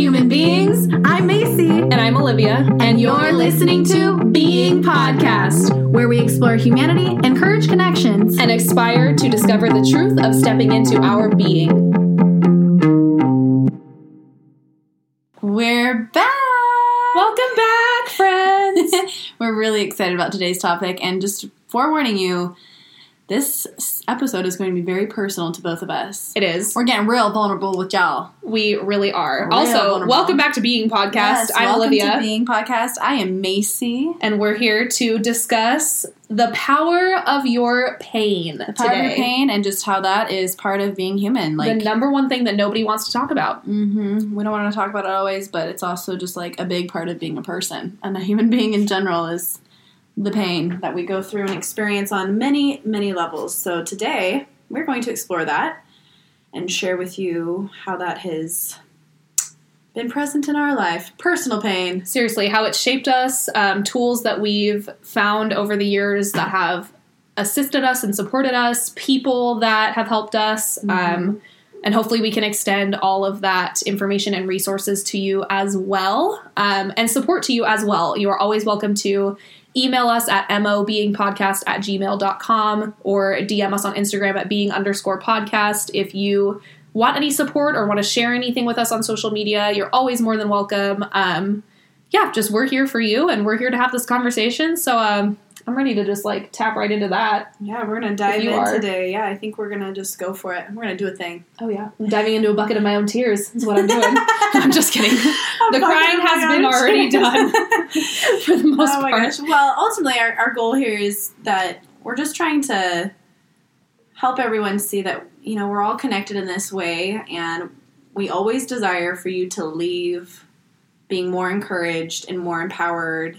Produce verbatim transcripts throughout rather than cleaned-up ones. human beings. I'm Macy. And I'm Olivia. And you're listening to Being Podcast, where we explore humanity, encourage connections, and aspire to discover the truth of stepping into our being. We're back. Welcome back, friends. We're really excited about today's topic, and just forewarning you, this episode is going to be very personal to both of us. It is. We're getting real vulnerable with y'all. We really are. Real also, vulnerable. Welcome back to Being Podcast. Yes, I'm welcome Olivia. Welcome to Being Podcast. I am Macy. And we're here to discuss the power of your pain The power today. of your pain and just how that is part of being human. Like, the number one thing that nobody wants to talk about. Mm-hmm. We don't want to talk about it always, but it's also just like a big part of being a person. And a human being in general is the pain that we go through and experience on many, many levels. So today, we're going to explore that and share with you how that has been present in our life. Personal pain. Seriously, how it shaped us, um, tools that we've found over the years that have assisted us and supported us, people that have helped us, mm-hmm. um, and hopefully we can extend all of that information and resources to you as well, um, and support to you as well. You are always welcome to email us at mo being podcast at gmail dot com or D M us on Instagram at being underscore podcast. If you want any support or want to share anything with us on social media, you're always more than welcome. Um, yeah, just we're here for you, and we're here to have this conversation. So um, I'm ready to just like tap right into that. Yeah, we're going to dive in are. today. Yeah, I think we're going to just go for it. We're going to do a thing. Oh, yeah. I'm diving into a bucket of my own tears is what I'm doing. I'm just kidding. The crying has been already done for the most part. Oh, my gosh. Well, ultimately, our, our goal here is that we're just trying to help everyone see that, you know, we're all connected in this way, and we always desire for you to leave being more encouraged and more empowered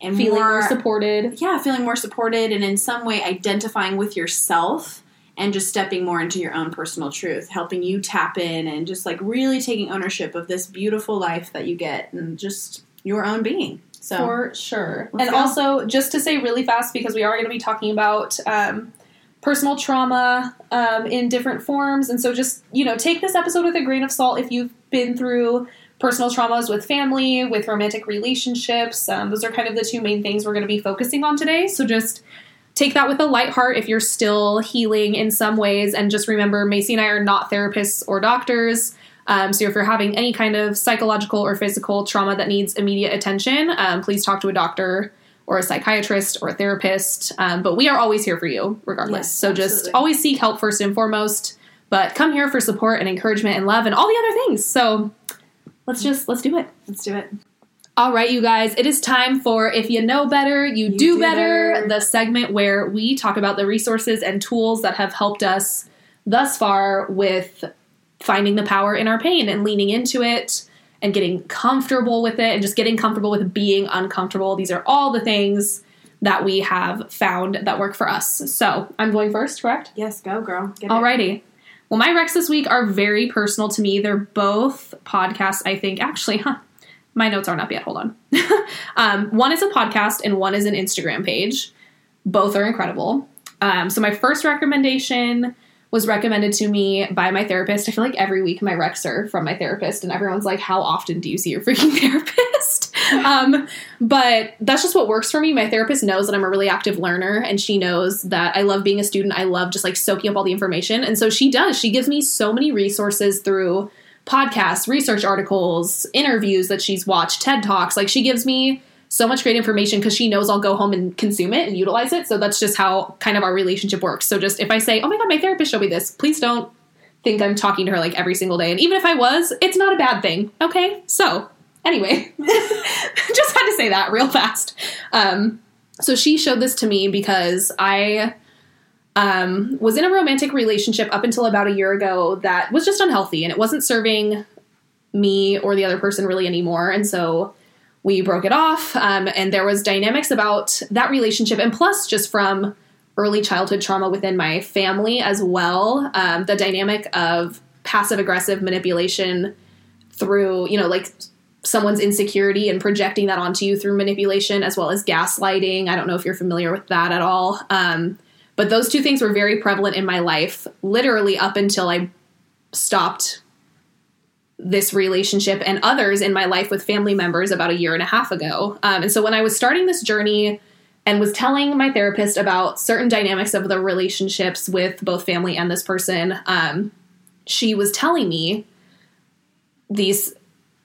and feeling more, more supported. Yeah, feeling more supported, and in some way identifying with yourself and just stepping more into your own personal truth, helping you tap in and just like really taking ownership of this beautiful life that you get and just your own being. So for sure. And go. Also, just to say really fast, because we are going to be talking about um, personal trauma um, in different forms. And so just, you know, take this episode with a grain of salt if you've been through personal traumas with family, with romantic relationships. Um, those are kind of the two main things we're going to be focusing on today. So just take that with a light heart if you're still healing in some ways. And just remember, Macy and I are not therapists or doctors. Um, so if you're having any kind of psychological or physical trauma that needs immediate attention, um, please talk to a doctor or a psychiatrist or a therapist. Um, but we are always here for you regardless. Yes, so absolutely. Just always seek help first and foremost, but come here for support and encouragement and love and all the other things. So let's just, let's do it. Let's do it. All right, you guys, it is time for If You Know Better, You, you do, do better, better, the segment where we talk about the resources and tools that have helped us thus far with finding the power in our pain and leaning into it and getting comfortable with it and just getting comfortable with being uncomfortable. These are all the things that we have found that work for us. So I'm going first, correct? Yes, go, girl. All righty. Well, my recs this week are very personal to me. They're both podcasts, I think. Actually, huh? My notes aren't up yet. Hold on. um, one is a podcast and one is an Instagram page. Both are incredible. Um, so my first recommendation was recommended to me by my therapist. I feel like every week my recs are from my therapist, and everyone's like, how often do you see your freaking therapist? um, but that's just what works for me. My therapist knows that I'm a really active learner, and she knows that I love being a student. I love just like soaking up all the information. And so she does. She gives me so many resources through podcasts, research articles, interviews that she's watched, TED Talks. Like, she gives me so much great information because she knows I'll go home and consume it and utilize it. So that's just how kind of our relationship works. So just if I say, oh my God, my therapist showed me this, please don't think I'm talking to her like every single day. And even if I was, it's not a bad thing. Okay. So anyway, just had to say that real fast. Um, so she showed this to me because I Um, was in a romantic relationship up until about a year ago that was just unhealthy, and it wasn't serving me or the other person really anymore. And so we broke it off. Um, and there was dynamics about that relationship, and plus just from early childhood trauma within my family as well. Um, the dynamic of passive aggressive manipulation through, you know, like someone's insecurity and projecting that onto you through manipulation, as well as gaslighting. I don't know if you're familiar with that at all. Um, But those two things were very prevalent in my life, literally up until I stopped this relationship and others in my life with family members about a year and a half ago. Um, and so when I was starting this journey and was telling my therapist about certain dynamics of the relationships with both family and this person, um, she was telling me these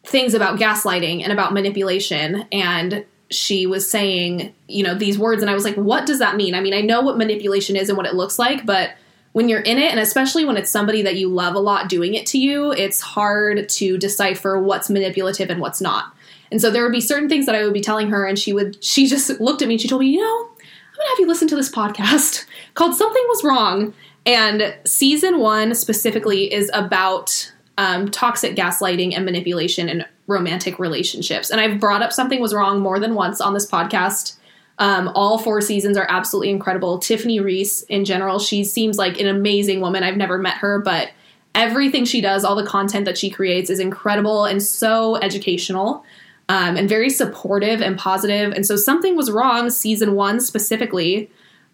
things about gaslighting and about manipulation. And she was saying, you know, these words. And I was like, what does that mean? I mean, I know what manipulation is and what it looks like, but when you're in it, and especially when it's somebody that you love a lot doing it to you, it's hard to decipher what's manipulative and what's not. And so there would be certain things that I would be telling her, and she would, she just looked at me and she told me, you know, I'm going to have you listen to this podcast called Something Was Wrong. And season one specifically is about um, toxic gaslighting and manipulation in romantic relationships. And I've brought up Something Was Wrong more than once on this podcast. Um, all four seasons are absolutely incredible. Tiffany Reese, in general, she seems like an amazing woman. I've never met her, but everything she does, all the content that she creates is incredible and so educational, um, and very supportive and positive. And so Something Was Wrong, season one specifically,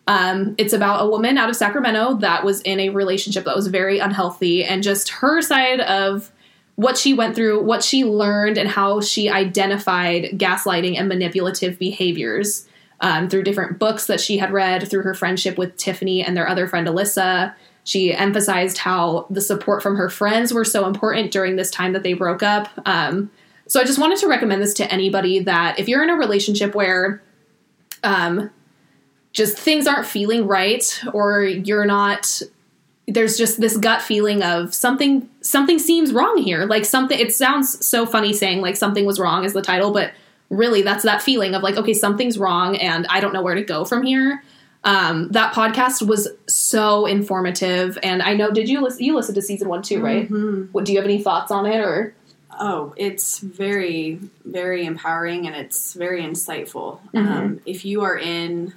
um, it's about a woman out of Sacramento that was in a relationship that was very unhealthy, and just her side of what she went through, what she learned, and how she identified gaslighting and manipulative behaviors. Um, through different books that she had read, through her friendship with Tiffany and their other friend, Alyssa. She emphasized how the support from her friends were so important during this time that they broke up. Um, so I just wanted to recommend this to anybody that if you're in a relationship where um, just things aren't feeling right, or you're not, there's just this gut feeling of something, something seems wrong here. Like something, it sounds so funny saying like Something Was Wrong is the title, but really that's that feeling of like, okay, something's wrong and I don't know where to go from here. Um, that podcast was so informative. And I know, did you listen, you listened to season one too, right? Mm-hmm. What, do you have any thoughts on it or? Oh, it's very, very empowering and it's very insightful. Mm-hmm. Um, if you are in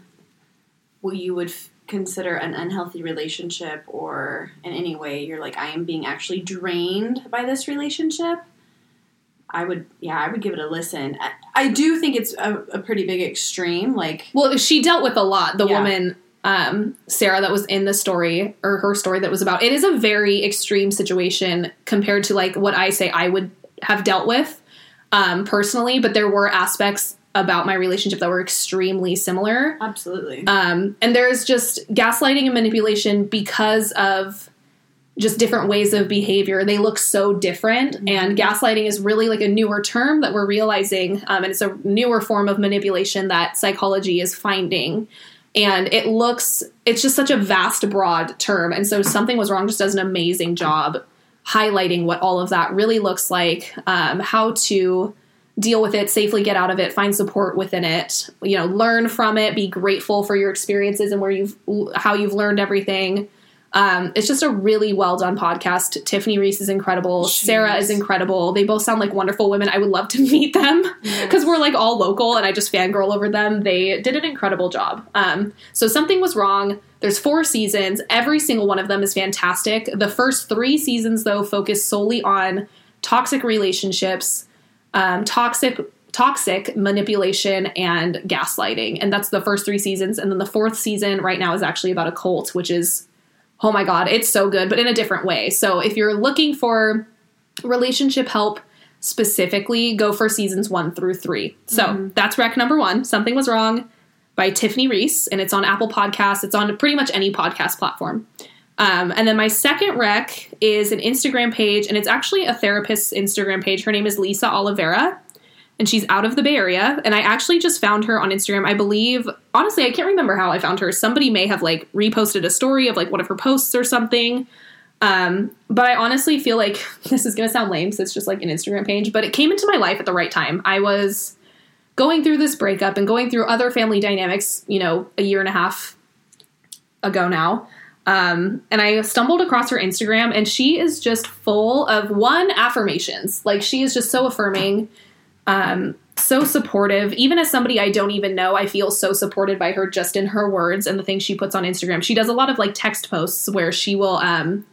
what you would f- consider an unhealthy relationship, or in any way, you're like, I am being actually drained by this relationship. I would, yeah, I would give it a listen. I, I do think it's a, a pretty big extreme. Like, well, she dealt with a lot. The yeah. woman, um, Sarah, that was in the story, or her story that was about, it is a very extreme situation compared to like what I say I would have dealt with, um, personally, but there were aspects about my relationship that were extremely similar. Absolutely. Um, and there's just gaslighting and manipulation because of just different ways of behavior. They look so different. Mm-hmm. And gaslighting is really like a newer term that we're realizing. Um, and it's a newer form of manipulation that psychology is finding. And it looks, it's just such a vast, broad term. And so Something Was Wrong just does an amazing job highlighting what all of that really looks like, um, how to deal with it safely, get out of it, find support within it, you know, learn from it, be grateful for your experiences and where you've, how you've learned everything. Um, it's just a really well done podcast. Tiffany Reese is incredible. Jeez. Sarah is incredible. They both sound like wonderful women. I would love to meet them because yes. we're like all local and I just fangirl over them. They did an incredible job. Um, so Something Was Wrong. There's four seasons. Every single one of them is fantastic. The first three seasons though, focus solely on toxic relationships, um, toxic, toxic manipulation and gaslighting. And that's the first three seasons. And then the fourth season right now is actually about a cult, which is, oh my God, it's so good, but in a different way. So if you're looking for relationship help specifically, go for seasons one through three. So mm-hmm. that's rec number one, Something Was Wrong by Tiffany Reese, and it's on Apple Podcasts. It's on pretty much any podcast platform. Um, and then my second rec is an Instagram page, and it's actually a therapist's Instagram page. Her name is Lisa Oliveira, and she's out of the Bay Area. And I actually just found her on Instagram. I believe, honestly, I can't remember how I found her. Somebody may have like reposted a story of like one of her posts or something. Um, but I honestly feel like this is going to sound lame because it's just like an Instagram page, but it came into my life at the right time. I was going through this breakup and going through other family dynamics, you know, a year and a half ago now. Um, and I stumbled across her Instagram, and she is just full of one affirmations. Like she is just so affirming. Um, so supportive, even as somebody I don't even know, I feel so supported by her just in her words and the things she puts on Instagram. She does a lot of like text posts where she will, um,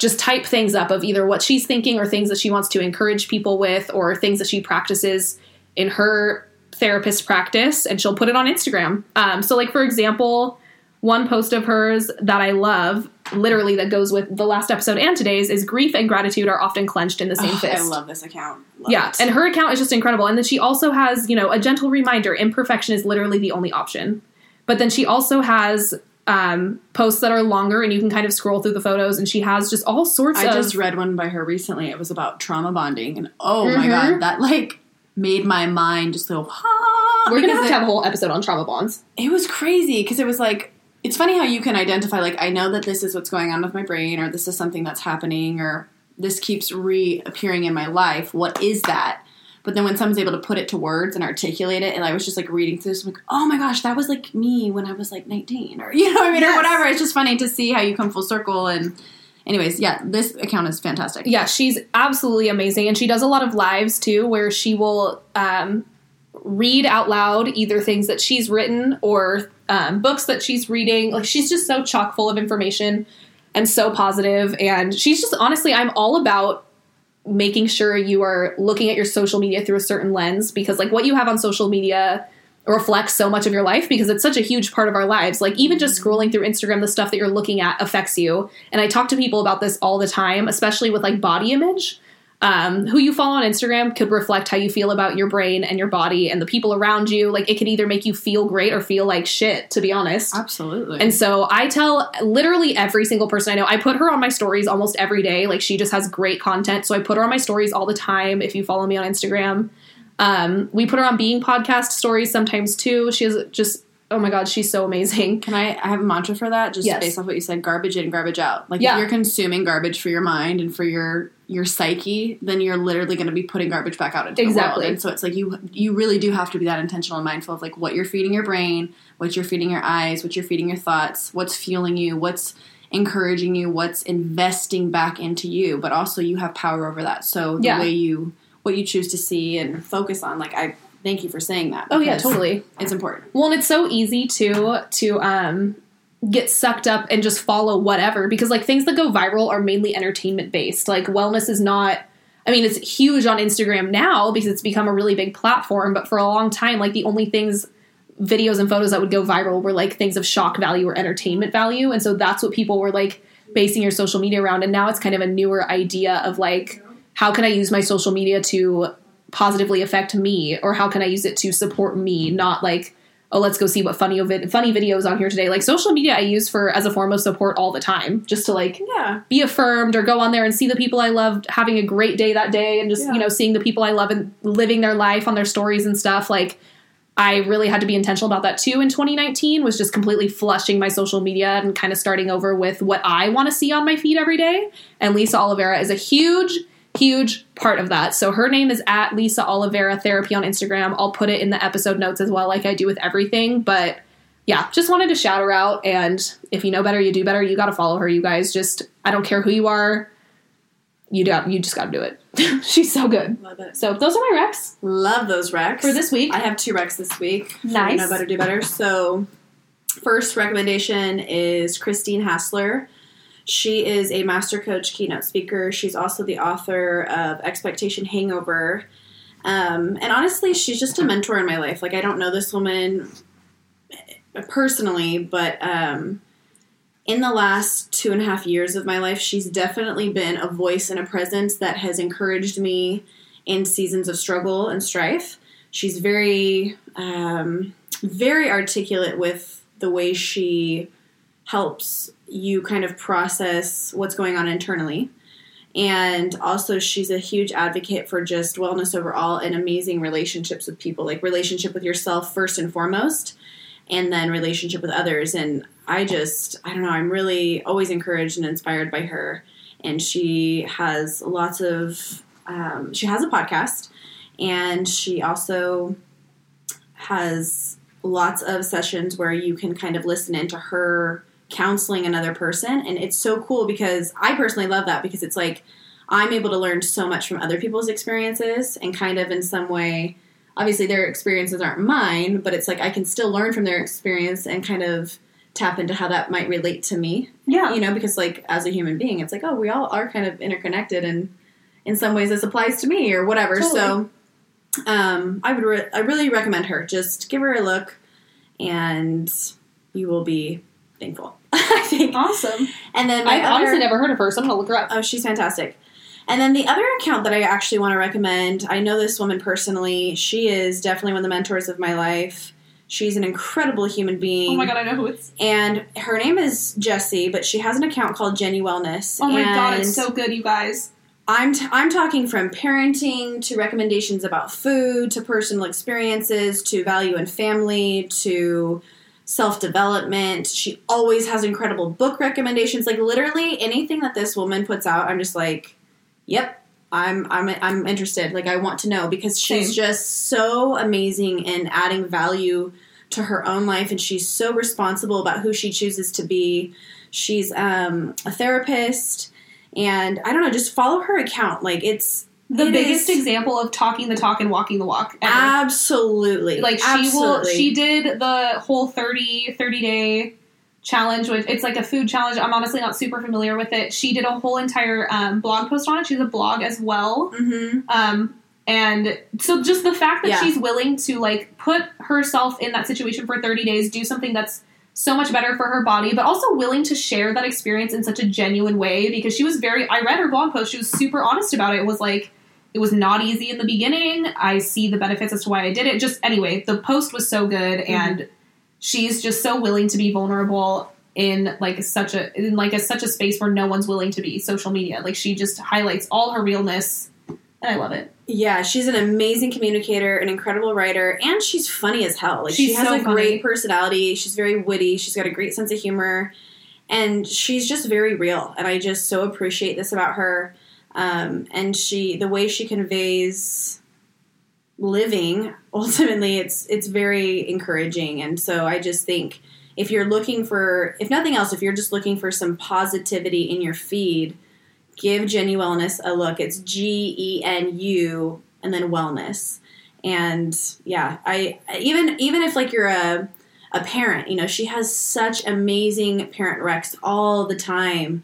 just type things up of either what she's thinking or things that she wants to encourage people with or things that she practices in her therapist practice, and she'll put it on Instagram. Um, so like for example, One post of hers that I love, literally that goes with the last episode and today's, is grief and gratitude are often clenched in the same oh, fist. I love this account. Love yeah. It. And her account is just incredible. And then she also has, you know, a gentle reminder, imperfection is literally the only option. But then she also has um, posts that are longer and you can kind of scroll through the photos, and she has just all sorts I of... I just read one by her recently. It was about trauma bonding, and oh mm-hmm. my God, that like made my mind just go, ha! We're going to have it, to have a whole episode on trauma bonds. It was crazy because it was like, it's funny how you can identify, like, I know that this is what's going on with my brain, or this is something that's happening, or this keeps reappearing in my life. What is that? But then when someone's able to put it to words and articulate it, and I was just, like, reading through this, I'm like, oh, my gosh, that was, like, me when I was, like, nineteen, or, you know what I mean, yes. or whatever. It's just funny to see how you come full circle, and... Anyways, yeah, this account is fantastic. Yeah, she's absolutely amazing. And she does a lot of lives, too, where she will um, read out loud either things that she's written or um, books that she's reading. Like, she's just so chock full of information and so positive. And she's just, honestly, I'm all about making sure you are looking at your social media through a certain lens, because, like, what you have on social media reflects so much of your life, because it's such a huge part of our lives. Like, even just scrolling through Instagram, the stuff that you're looking at affects you. And I talk to people about this all the time, especially with like body image. Um, who you follow on Instagram could reflect how you feel about your brain and your body and the people around you. Like, it could either make you feel great or feel like shit, to be honest. Absolutely. And so I tell literally every single person I know, I put her on my stories almost every day. Like, she just has great content. So I put her on my stories all the time. If you follow me on Instagram, Um, we put her on Being podcast stories sometimes too. She is just, oh my God, she's so amazing. Can I, I have a mantra for that? Just yes. based off what you said, garbage in, garbage out. Like yeah. if you're consuming garbage for your mind and for your, your psyche, then you're literally going to be putting garbage back out into exactly. the world. And so it's like, you, you really do have to be that intentional and mindful of like what you're feeding your brain, what you're feeding your eyes, what you're feeding your thoughts, what's fueling you, what's encouraging you, what's investing back into you, but also you have power over that. So the yeah. way you... what you choose to see and focus on. Like, I thank you for saying that. Oh yeah, totally. It's important. Well, and it's so easy to, to, um, get sucked up and just follow whatever, because like things that go viral are mainly entertainment based. Like wellness is not, I mean, it's huge on Instagram now because it's become a really big platform, but for a long time, like the only things, videos and photos that would go viral were like things of shock value or entertainment value. And so that's what people were like basing your social media around. And now it's kind of a newer idea of like, how can I use my social media to positively affect me? Or how can I use it to support me? Not like, oh, let's go see what funny vid- funny videos on here today. Like social media I use for as a form of support all the time, just to like yeah. be affirmed or go on there and see the people I loved having a great day that day. And just, yeah. you know, seeing the people I love and living their life on their stories and stuff. Like I really had to be intentional about that too in twenty nineteen, was just completely flushing my social media and kind of starting over with what I want to see on my feed every day. And Lisa Oliveira is a huge... huge part of that. So her name is at Lisa Oliveira Therapy on Instagram. I'll put it in the episode notes as well, like I do with everything. But yeah, just wanted to shout her out. And if you know better, you do better. You got to follow her, you guys. Just, I don't care who you are. You do, you just got to do it. She's so good. Love it. So those are my recs. Love those recs. For this week. I have two recs this week. Nice. Know better, do better. So first recommendation is Christine Hassler. She is a master coach, keynote speaker. She's also the author of Expectation Hangover. Um, and honestly, she's just a mentor in my life. Like, I don't know this woman personally, but um, in the last two and a half years of my life, she's definitely been a voice and a presence that has encouraged me in seasons of struggle and strife. She's very, um, very articulate with the way she helps you kind of process what's going on internally. And also she's a huge advocate for just wellness overall and amazing relationships with people, like relationship with yourself first and foremost, and then relationship with others. And I just, I don't know, I'm really always encouraged and inspired by her. And she has lots of, um, she has a podcast, and she also has lots of sessions where you can kind of listen into her counseling another person. And it's so cool because I personally love that, because it's like I'm able to learn so much from other people's experiences, and kind of in some way, obviously their experiences aren't mine, but it's like I can still learn from their experience and kind of tap into how that might relate to me. Yeah. You know, because like as a human being, it's like, oh, we all are kind of interconnected, and in some ways this applies to me or whatever. Totally. So um, I would re- I really recommend her. Just give her a look and you will be thankful. I think. Awesome. And then I've other, honestly never heard of her, so I'm going to look her up. Oh, she's fantastic. And then the other account that I actually want to recommend, I know this woman personally. She is definitely one of the mentors of my life. She's an incredible human being. Oh, my God, I know who it's. And her name is Jessie, but she has an account called Genu Wellness. Oh, my and God, it's so good, you guys. I'm t- I'm talking from parenting to recommendations about food to personal experiences to value and family to self-development. She always has incredible book recommendations. Like, literally anything that this woman puts out, I'm just like, yep, I'm I'm I'm interested. Like, I want to know, because she's Same. just so amazing in adding value to her own life, and she's so responsible about who she chooses to be. She's um, a therapist, and I don't know, just follow her account. Like, it's the it biggest is, example of talking the talk and walking the walk ever. Absolutely. Like, she absolutely. will. She did the whole thirty, thirty-day challenge, which it's like a food challenge. I'm honestly not super familiar with it. She did a whole entire um, blog post on it. She has a blog as well. Mm-hmm. Um, and so just the fact that yeah. she's willing to, like, put herself in that situation for thirty days, do something that's so much better for her body, but also willing to share that experience in such a genuine way, because she was very, I read her blog post. She was super honest about it. It was like, it was not easy in the beginning. I see the benefits as to why I did it. Just anyway, the post was so good. Mm-hmm. And she's just so willing to be vulnerable in like such a, in like a, such a space where no one's willing to be, social media. Like, she just highlights all her realness, and I love it. Yeah, she's an amazing communicator, an incredible writer, and she's funny as hell. Like, she's she has so a funny. great personality. She's very witty. She's got a great sense of humor, and she's just very real. And I just so appreciate this about her. Um, and she, the way she conveys living, ultimately, it's it's very encouraging. And so I just think if you're looking for, if nothing else, if you're just looking for some positivity in your feed, give Genu Wellness a look. It's G E N U and then wellness. And yeah, I even even if like you're a a parent, you know, she has such amazing parent recs all the time.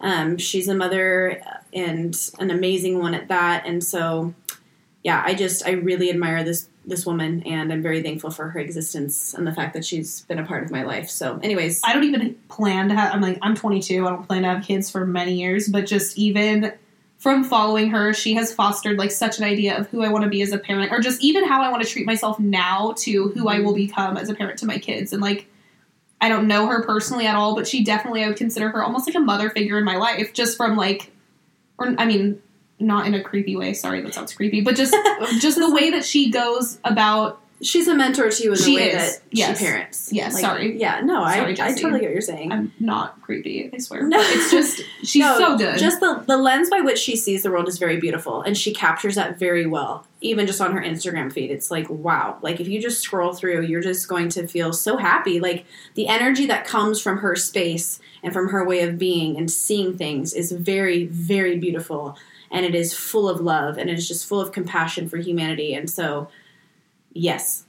Um, she's a mother and an amazing one at that. And so, yeah, I just I really admire this this woman, and I'm very thankful for her existence and the fact that she's been a part of my life. So anyways, I don't even plan to have, I'm like, I'm twenty-two. I don't plan to have kids for many years, but just even from following her, she has fostered like such an idea of who I want to be as a parent, or just even how I want to treat myself now to who I will become as a parent to my kids. And like, I don't know her personally at all, but she definitely, I would consider her almost like a mother figure in my life, just from like, or I mean, not in a creepy way. Sorry, that sounds creepy. But just just the way that she goes about... She's a mentor to you in the way is. that yes. she parents. Yes, like, sorry. Yeah, no, sorry, I, I totally get what you're saying. I'm not creepy, I swear. No. But it's just, she's no, so good. Just the, the lens by which she sees the world is very beautiful, and she captures that very well. Even just on her Instagram feed, it's like, wow. Like, if you just scroll through, you're just going to feel so happy. Like, the energy that comes from her space and from her way of being and seeing things is very, very beautiful. And it is full of love, and it is just full of compassion for humanity. And so, yes,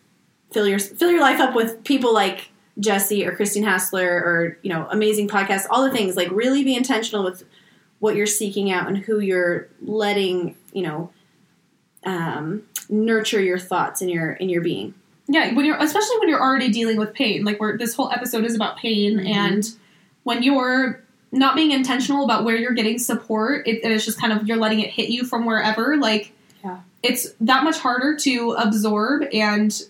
fill your fill your life up with people like Jessie or Christine Hassler, or, you know, amazing podcasts, all the things. Like, really be intentional with what you're seeking out and who you're letting, you know, um, nurture your thoughts and your in your being. Yeah, when you're especially when you're already dealing with pain. Like, we're this whole episode is about pain, mm-hmm. and when you're not being intentional about where you're getting support, it, and it's just kind of, you're letting it hit you from wherever, like, yeah. it's that much harder to absorb, and,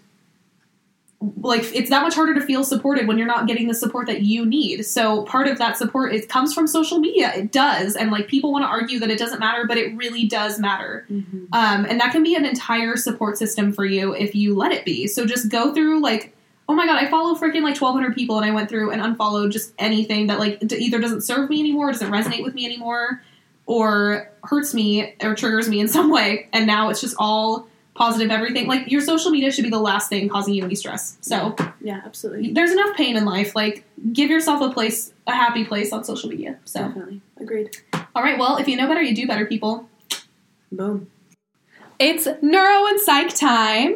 like, it's that much harder to feel supported when you're not getting the support that you need. So part of that support, it comes from social media. It does. And, like, people want to argue that it doesn't matter, but it really does matter. Mm-hmm. Um, and that can be an entire support system for you if you let it be. So just go through, like, oh my God, I follow freaking like twelve hundred people, and I went through and unfollowed just anything that like d- either doesn't serve me anymore, or doesn't resonate with me anymore, or hurts me or triggers me in some way. And now it's just all positive everything. Like, your social media should be the last thing causing you any stress. So yeah, absolutely. There's enough pain in life. Like, give yourself a place, a happy place on social media. So definitely. Agreed. All right. Well, if you know better, you do better, people. Boom. It's neuro and psych time.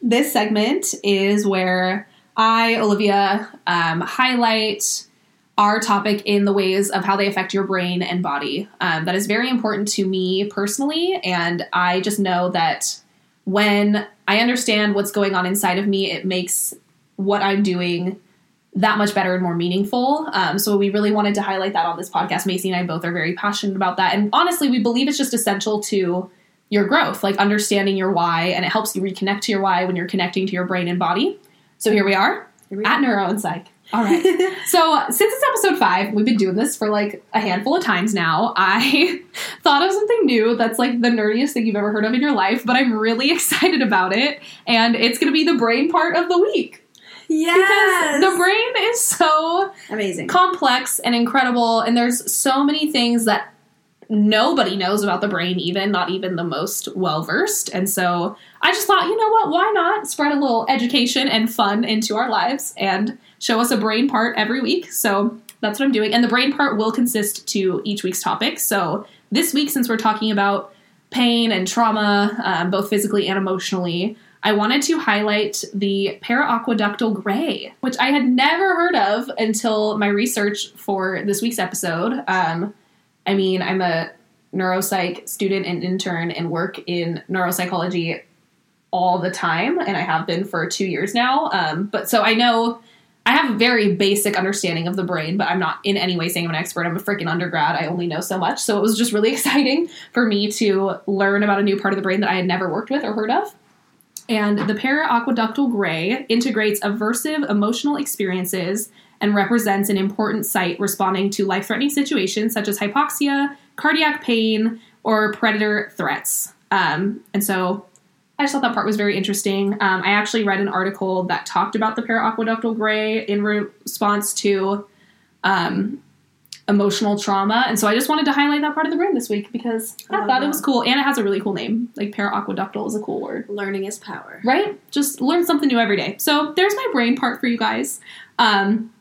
This segment is where I, Olivia, um, highlight our topic in the ways of how they affect your brain and body. Um, that is very important to me personally, and I just know that when I understand what's going on inside of me, it makes what I'm doing that much better and more meaningful. Um, so we really wanted to highlight that on this podcast. Macy and I both are very passionate about that. And honestly, we believe it's just essential to your growth, like understanding your why, and it helps you reconnect to your why when you're connecting to your brain and body. So here we are, here we at are. Neuro and Psych. All right. So since it's episode five, we've been doing this for like a handful of times now. I thought of something new that's like the nerdiest thing you've ever heard of in your life, but I'm really excited about it. And it's going to be the brain part of the week. Yes. Because the brain is so amazing, complex, and incredible. And there's so many things that nobody knows about the brain, even not even the most well-versed. And so I just thought, you know what, why not spread a little education and fun into our lives and show us a brain part every week. So that's what I'm doing. And the brain part will consist to each week's topic. So this week, since we're talking about pain and trauma, um, both physically and emotionally, I wanted to highlight the periaqueductal gray, which I had never heard of until my research for this week's episode. Um, I mean, I'm a neuropsych student and intern and work in neuropsychology all the time, and I have been for two years now. Um, but so I know I have a very basic understanding of the brain, but I'm not in any way saying I'm an expert. I'm a freaking undergrad. I only know so much. So it was just really exciting for me to learn about a new part of the brain that I had never worked with or heard of. And the periaqueductal gray integrates aversive emotional experiences and represents an important site responding to life-threatening situations such as hypoxia, cardiac pain, or predator threats. Um, and so I just thought that part was very interesting. Um, I actually read an article that talked about the periaqueductal gray in response to um, emotional trauma. And so I just wanted to highlight that part of the brain this week because I, I thought that. It was cool. And it has a really cool name. Like periaqueductal is a cool word. Learning is power. Right? Just learn something new every day. So there's my brain part for you guys. Um,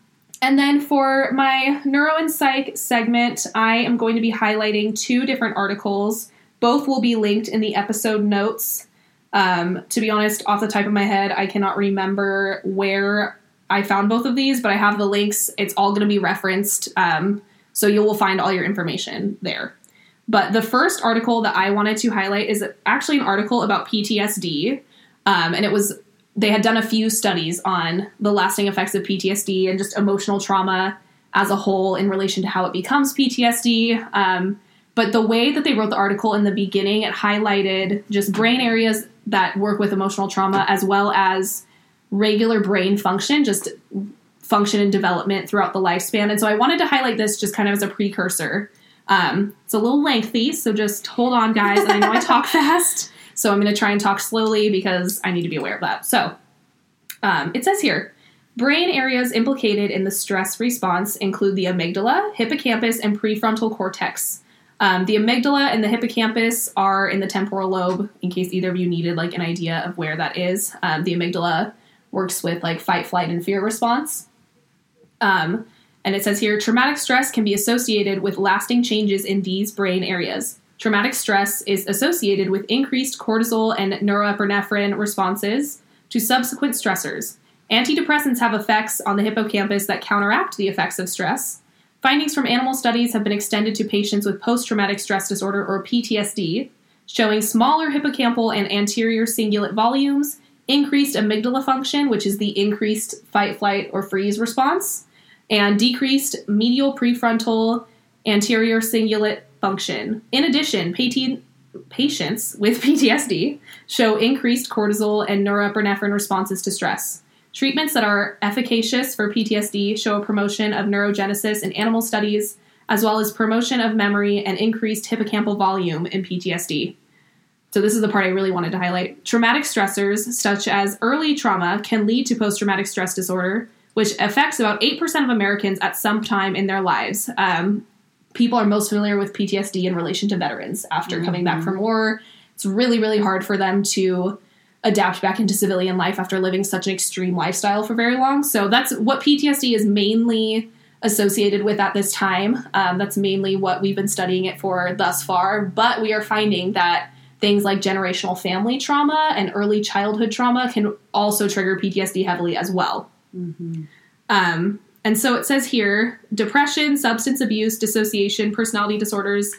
And then for my Neuro and Psych segment, I am going to be highlighting two different articles. Both will be linked in the episode notes. Um, to be honest, off the top of my head, I cannot remember where I found both of these, but I have the links. It's all going to be referenced, um, so you will find all your information there. But the first article that I wanted to highlight is actually an article about P T S D, um, and it was... They had done a few studies on the lasting effects of P T S D and just emotional trauma as a whole in relation to how it becomes P T S D. Um, but the way that they wrote the article in the beginning, it highlighted just brain areas that work with emotional trauma as well as regular brain function, just function and development throughout the lifespan. And so I wanted to highlight this just kind of as a precursor. Um, it's a little lengthy, so just hold on, guys. And I know I talk fast. So I'm going to try and talk slowly because I need to be aware of that. So um, it says here, brain areas implicated in the stress response include the amygdala, hippocampus, and prefrontal cortex. Um, the amygdala and the hippocampus are in the temporal lobe, in case either of you needed like an idea of where that is. Um, the amygdala works with like fight, flight, and fear response. Um, and it says here, traumatic stress can be associated with lasting changes in these brain areas. Traumatic stress is associated with increased cortisol and norepinephrine responses to subsequent stressors. Antidepressants have effects on the hippocampus that counteract the effects of stress. Findings from animal studies have been extended to patients with post-traumatic stress disorder, or P T S D, showing smaller hippocampal and anterior cingulate volumes, increased amygdala function, which is the increased fight, flight, or freeze response, and decreased medial prefrontal anterior cingulate function. In addition, patients with P T S D show increased cortisol and norepinephrine responses to stress. Treatments that are efficacious for P T S D show a promotion of neurogenesis in animal studies, as well as promotion of memory and increased hippocampal volume in P T S D. So this is the part I really wanted to highlight. Traumatic stressors, such as early trauma, can lead to post-traumatic stress disorder, which affects about eight percent of Americans at some time in their lives. Um, People are most familiar with P T S D in relation to veterans after mm-hmm. coming back from war. It's really, really hard for them to adapt back into civilian life after living such an extreme lifestyle for very long. So that's what P T S D is mainly associated with at this time. Um, that's mainly what we've been studying it for thus far. But we are finding that things like generational family trauma and early childhood trauma can also trigger P T S D heavily as well. Mm-hmm. Um And so it says here, depression, substance abuse, dissociation, personality disorders,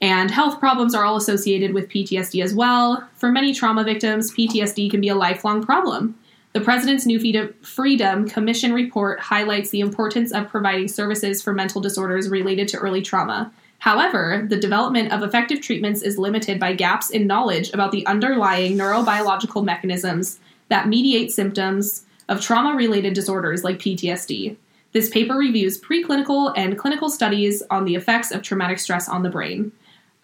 and health problems are all associated with P T S D as well. For many trauma victims, P T S D can be a lifelong problem. The President's New Freedom Commission report highlights the importance of providing services for mental disorders related to early trauma. However, the development of effective treatments is limited by gaps in knowledge about the underlying neurobiological mechanisms that mediate symptoms of trauma-related disorders like P T S D. This paper reviews preclinical and clinical studies on the effects of traumatic stress on the brain.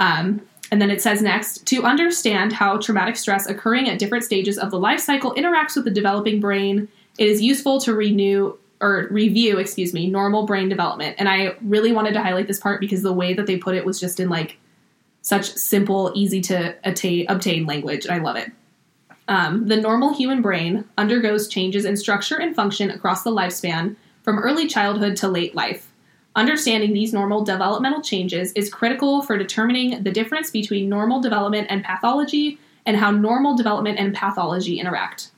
Um, And then it says next, to understand how traumatic stress occurring at different stages of the life cycle interacts with the developing brain, it is useful to renew or review, excuse me, normal brain development. And I really wanted to highlight this part because the way that they put it was just in like such simple, easy to attain, obtain language. And I love it. Um, the normal human brain undergoes changes in structure and function across the lifespan from early childhood to late life. Understanding these normal developmental changes is critical for determining the difference between normal development and pathology and how normal development and pathology interact.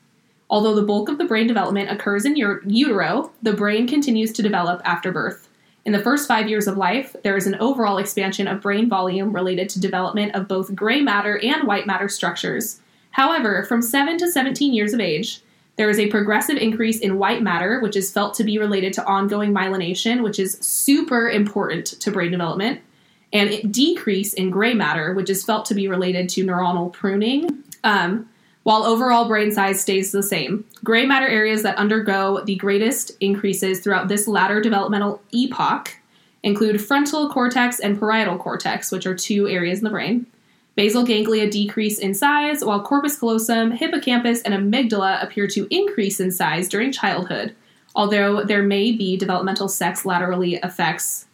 Although the bulk of the brain development occurs in utero, the brain continues to develop after birth. In the first five years of life, there is an overall expansion of brain volume related to development of both gray matter and white matter structures. However, from seven to seventeen years of age, there is a progressive increase in white matter, which is felt to be related to ongoing myelination, which is super important to brain development, and a decrease in gray matter, which is felt to be related to neuronal pruning, um, while overall brain size stays the same. Gray matter areas that undergo the greatest increases throughout this latter developmental epoch include frontal cortex and parietal cortex, which are two areas in the brain. Basal ganglia decrease in size, while corpus callosum, hippocampus, and amygdala appear to increase in size during childhood, although there may be developmental sex laterally effects,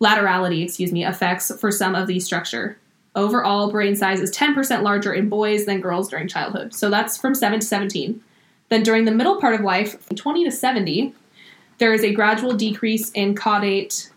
laterality, excuse me, effects for some of these structure. Overall, brain size is ten percent larger in boys than girls during childhood. So that's from seven to seventeen. Then during the middle part of life, from twenty to seventy, there is a gradual decrease in caudate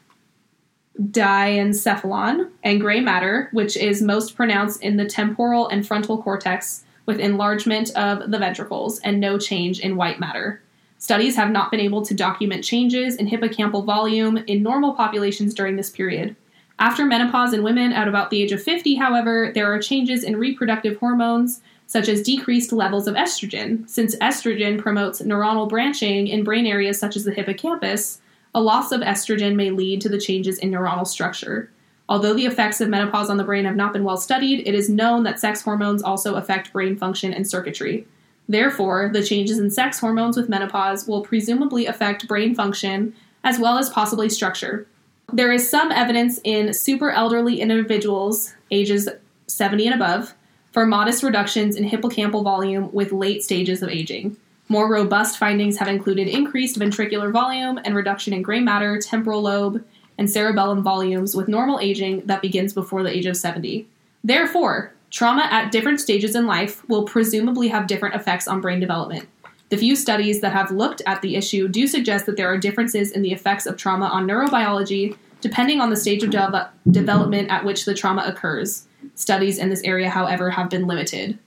diencephalon and gray matter, which is most pronounced in the temporal and frontal cortex with enlargement of the ventricles and no change in white matter. Studies have not been able to document changes in hippocampal volume in normal populations during this period. After menopause in women at about the age of fifty, however, there are changes in reproductive hormones, such as decreased levels of estrogen. Since estrogen promotes neuronal branching in brain areas such as the hippocampus, a loss of estrogen may lead to the changes in neuronal structure. Although the effects of menopause on the brain have not been well studied, it is known that sex hormones also affect brain function and circuitry. Therefore, the changes in sex hormones with menopause will presumably affect brain function as well as possibly structure. There is some evidence in super elderly individuals, ages seventy and above, for modest reductions in hippocampal volume with late stages of aging. More robust findings have included increased ventricular volume and reduction in gray matter, temporal lobe, and cerebellum volumes with normal aging that begins before the age of seventy. Therefore, trauma at different stages in life will presumably have different effects on brain development. The few studies that have looked at the issue do suggest that there are differences in the effects of trauma on neurobiology depending on the stage of de- development at which the trauma occurs. Studies in this area, however, have been limited.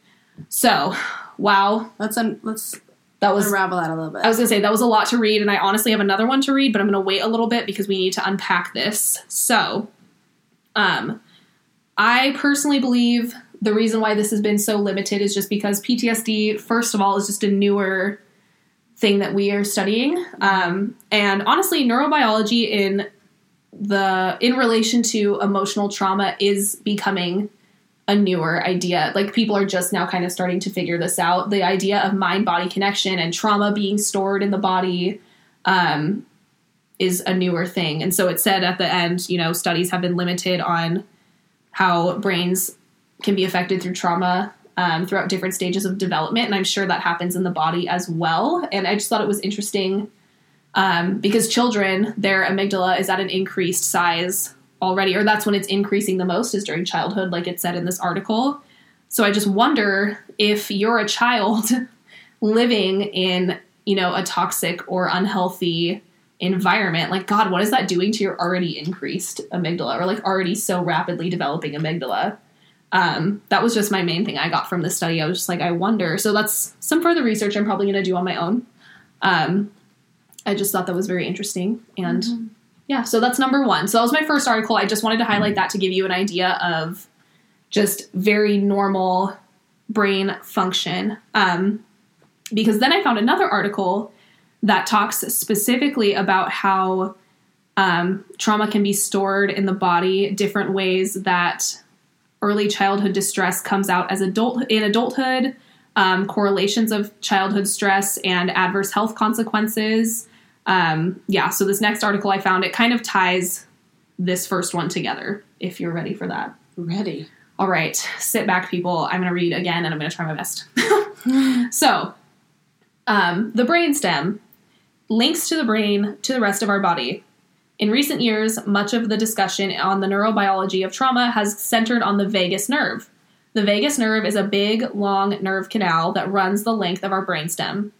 So, wow. Let's... Un- let's- That was unravel that a little bit. I was going to say that was a lot to read, and I honestly have another one to read, but I'm going to wait a little bit because we need to unpack this. So, um, I personally believe the reason why this has been so limited is just because P T S D, first of all, is just a newer thing that we are studying, um, and honestly, neurobiology in the in relation to emotional trauma is becoming a newer idea. Like, people are just now kind of starting to figure this out. The idea of mind-body connection and trauma being stored in the body um, is a newer thing. And so it said at the end, you know, studies have been limited on how brains can be affected through trauma um, throughout different stages of development. And I'm sure that happens in the body as well. And I just thought it was interesting um, because children, their amygdala is at an increased size already, or that's when it's increasing the most, is during childhood, like it said in this article. So I just wonder if you're a child living in, you know, a toxic or unhealthy environment, like, God, what is that doing to your already increased amygdala, or like already so rapidly developing amygdala? Um, that was just my main thing I got from this study. I was just like, I wonder. So that's some further research I'm probably going to do on my own. Um, I just thought that was very interesting. And mm-hmm. Yeah, so that's number one. So that was my first article. I just wanted to highlight that to give you an idea of just very normal brain function. Um, Because then I found another article that talks specifically about how um, trauma can be stored in the body, different ways that early childhood distress comes out as adult in adulthood, um, correlations of childhood stress and adverse health consequences. Um, yeah, so this next article I found, it kind of ties this first one together, if you're ready for that. Ready. All right, sit back, people. I'm going to read again, and I'm going to try my best. So, um, the brainstem links to the brain to the rest of our body. In recent years, much of the discussion on the neurobiology of trauma has centered on the vagus nerve. The vagus nerve is a big, long nerve canal that runs the length of our brainstem.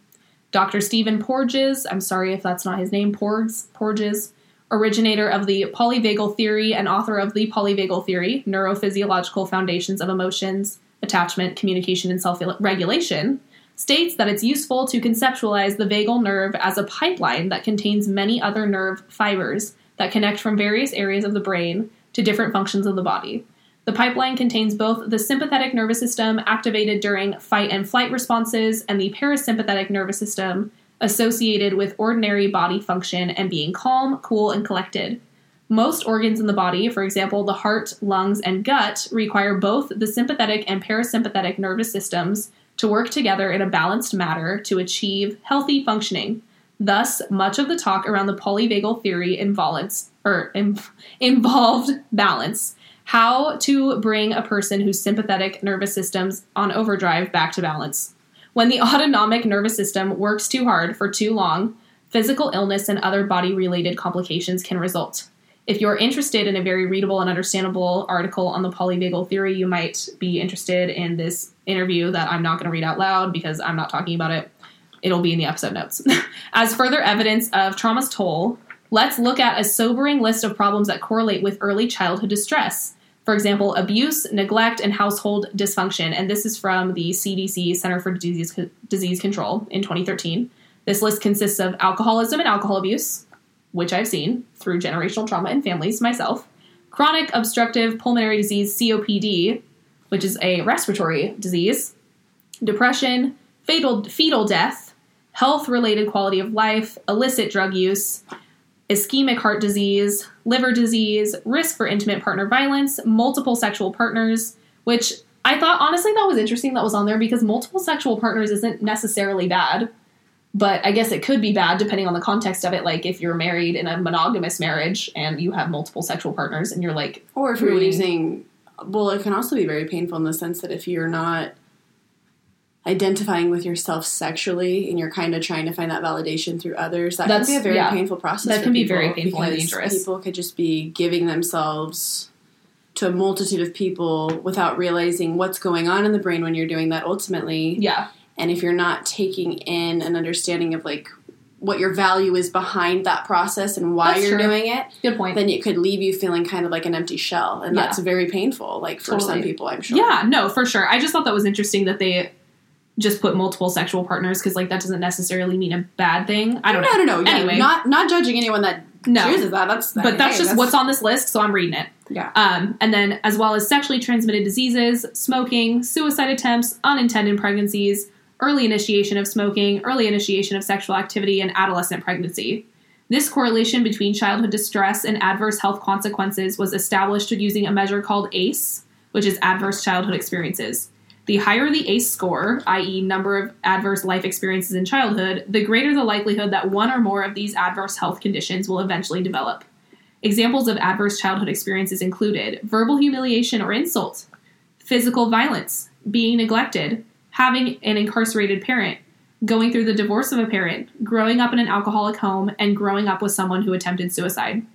Doctor Stephen Porges, I'm sorry if that's not his name, Porges, Porges, originator of the polyvagal theory and author of The Polyvagal Theory, Neurophysiological Foundations of Emotions, Attachment, Communication, and Self-Regulation, states that it's useful to conceptualize the vagal nerve as a pipeline that contains many other nerve fibers that connect from various areas of the brain to different functions of the body. The pipeline contains both the sympathetic nervous system activated during fight and flight responses and the parasympathetic nervous system associated with ordinary body function and being calm, cool, and collected. Most organs in the body, for example, the heart, lungs, and gut, require both the sympathetic and parasympathetic nervous systems to work together in a balanced manner to achieve healthy functioning. Thus, much of the talk around the polyvagal theory involves, er, in, involved balance. How to bring a person whose sympathetic nervous system's on overdrive back to balance. When the autonomic nervous system works too hard for too long, physical illness and other body-related complications can result. If you're interested in a very readable and understandable article on the polyvagal theory, you might be interested in this interview that I'm not going to read out loud because I'm not talking about it. It'll be in the episode notes. As further evidence of trauma's toll, let's look at a sobering list of problems that correlate with early childhood distress. For example, abuse, neglect, and household dysfunction. And this is from the C D C, Center for Disease, Disease Control, in twenty thirteen. This list consists of alcoholism and alcohol abuse, which I've seen through generational trauma in families myself, chronic obstructive pulmonary disease, C O P D, which is a respiratory disease, depression, fatal, fetal death, health-related quality of life, illicit drug use, ischemic heart disease, liver disease, risk for intimate partner violence, multiple sexual partners, which I thought, honestly, that was interesting that was on there because multiple sexual partners isn't necessarily bad, but I guess it could be bad depending on the context of it. Like if you're married in a monogamous marriage and you have multiple sexual partners and you're like... Or if you're using... Well, it can also be very painful in the sense that if you're not identifying with yourself sexually and you're kind of trying to find that validation through others, that That's, can be a very yeah, painful process. That can be very painful and dangerous. People could just be giving themselves to a multitude of people without realizing what's going on in the brain when you're doing that ultimately. Yeah. And if you're not taking in an understanding of like what your value is behind that process and why that's you're true. Doing it, good point. Then it could leave you feeling kind of like an empty shell. And yeah. that's very painful, like for totally. Some people, I'm sure. Yeah, no, for sure. I just thought that was interesting that they just put multiple sexual partners because, like, that doesn't necessarily mean a bad thing. I don't no, know. No, no, no. Anyway. Not, not judging anyone that no. chooses that. That's But I mean, that's hey, just that's... what's on this list, so I'm reading it. Yeah. Um, and then as well as sexually transmitted diseases, smoking, suicide attempts, unintended pregnancies, early initiation of smoking, early initiation of sexual activity, and adolescent pregnancy. This correlation between childhood distress and adverse health consequences was established using a measure called A C E, which is Adverse Childhood Experiences. The higher the A C E score, that is number of adverse life experiences in childhood, the greater the likelihood that one or more of these adverse health conditions will eventually develop. Examples of adverse childhood experiences included verbal humiliation or insult, physical violence, being neglected, having an incarcerated parent, going through the divorce of a parent, growing up in an alcoholic home, and growing up with someone who attempted suicide.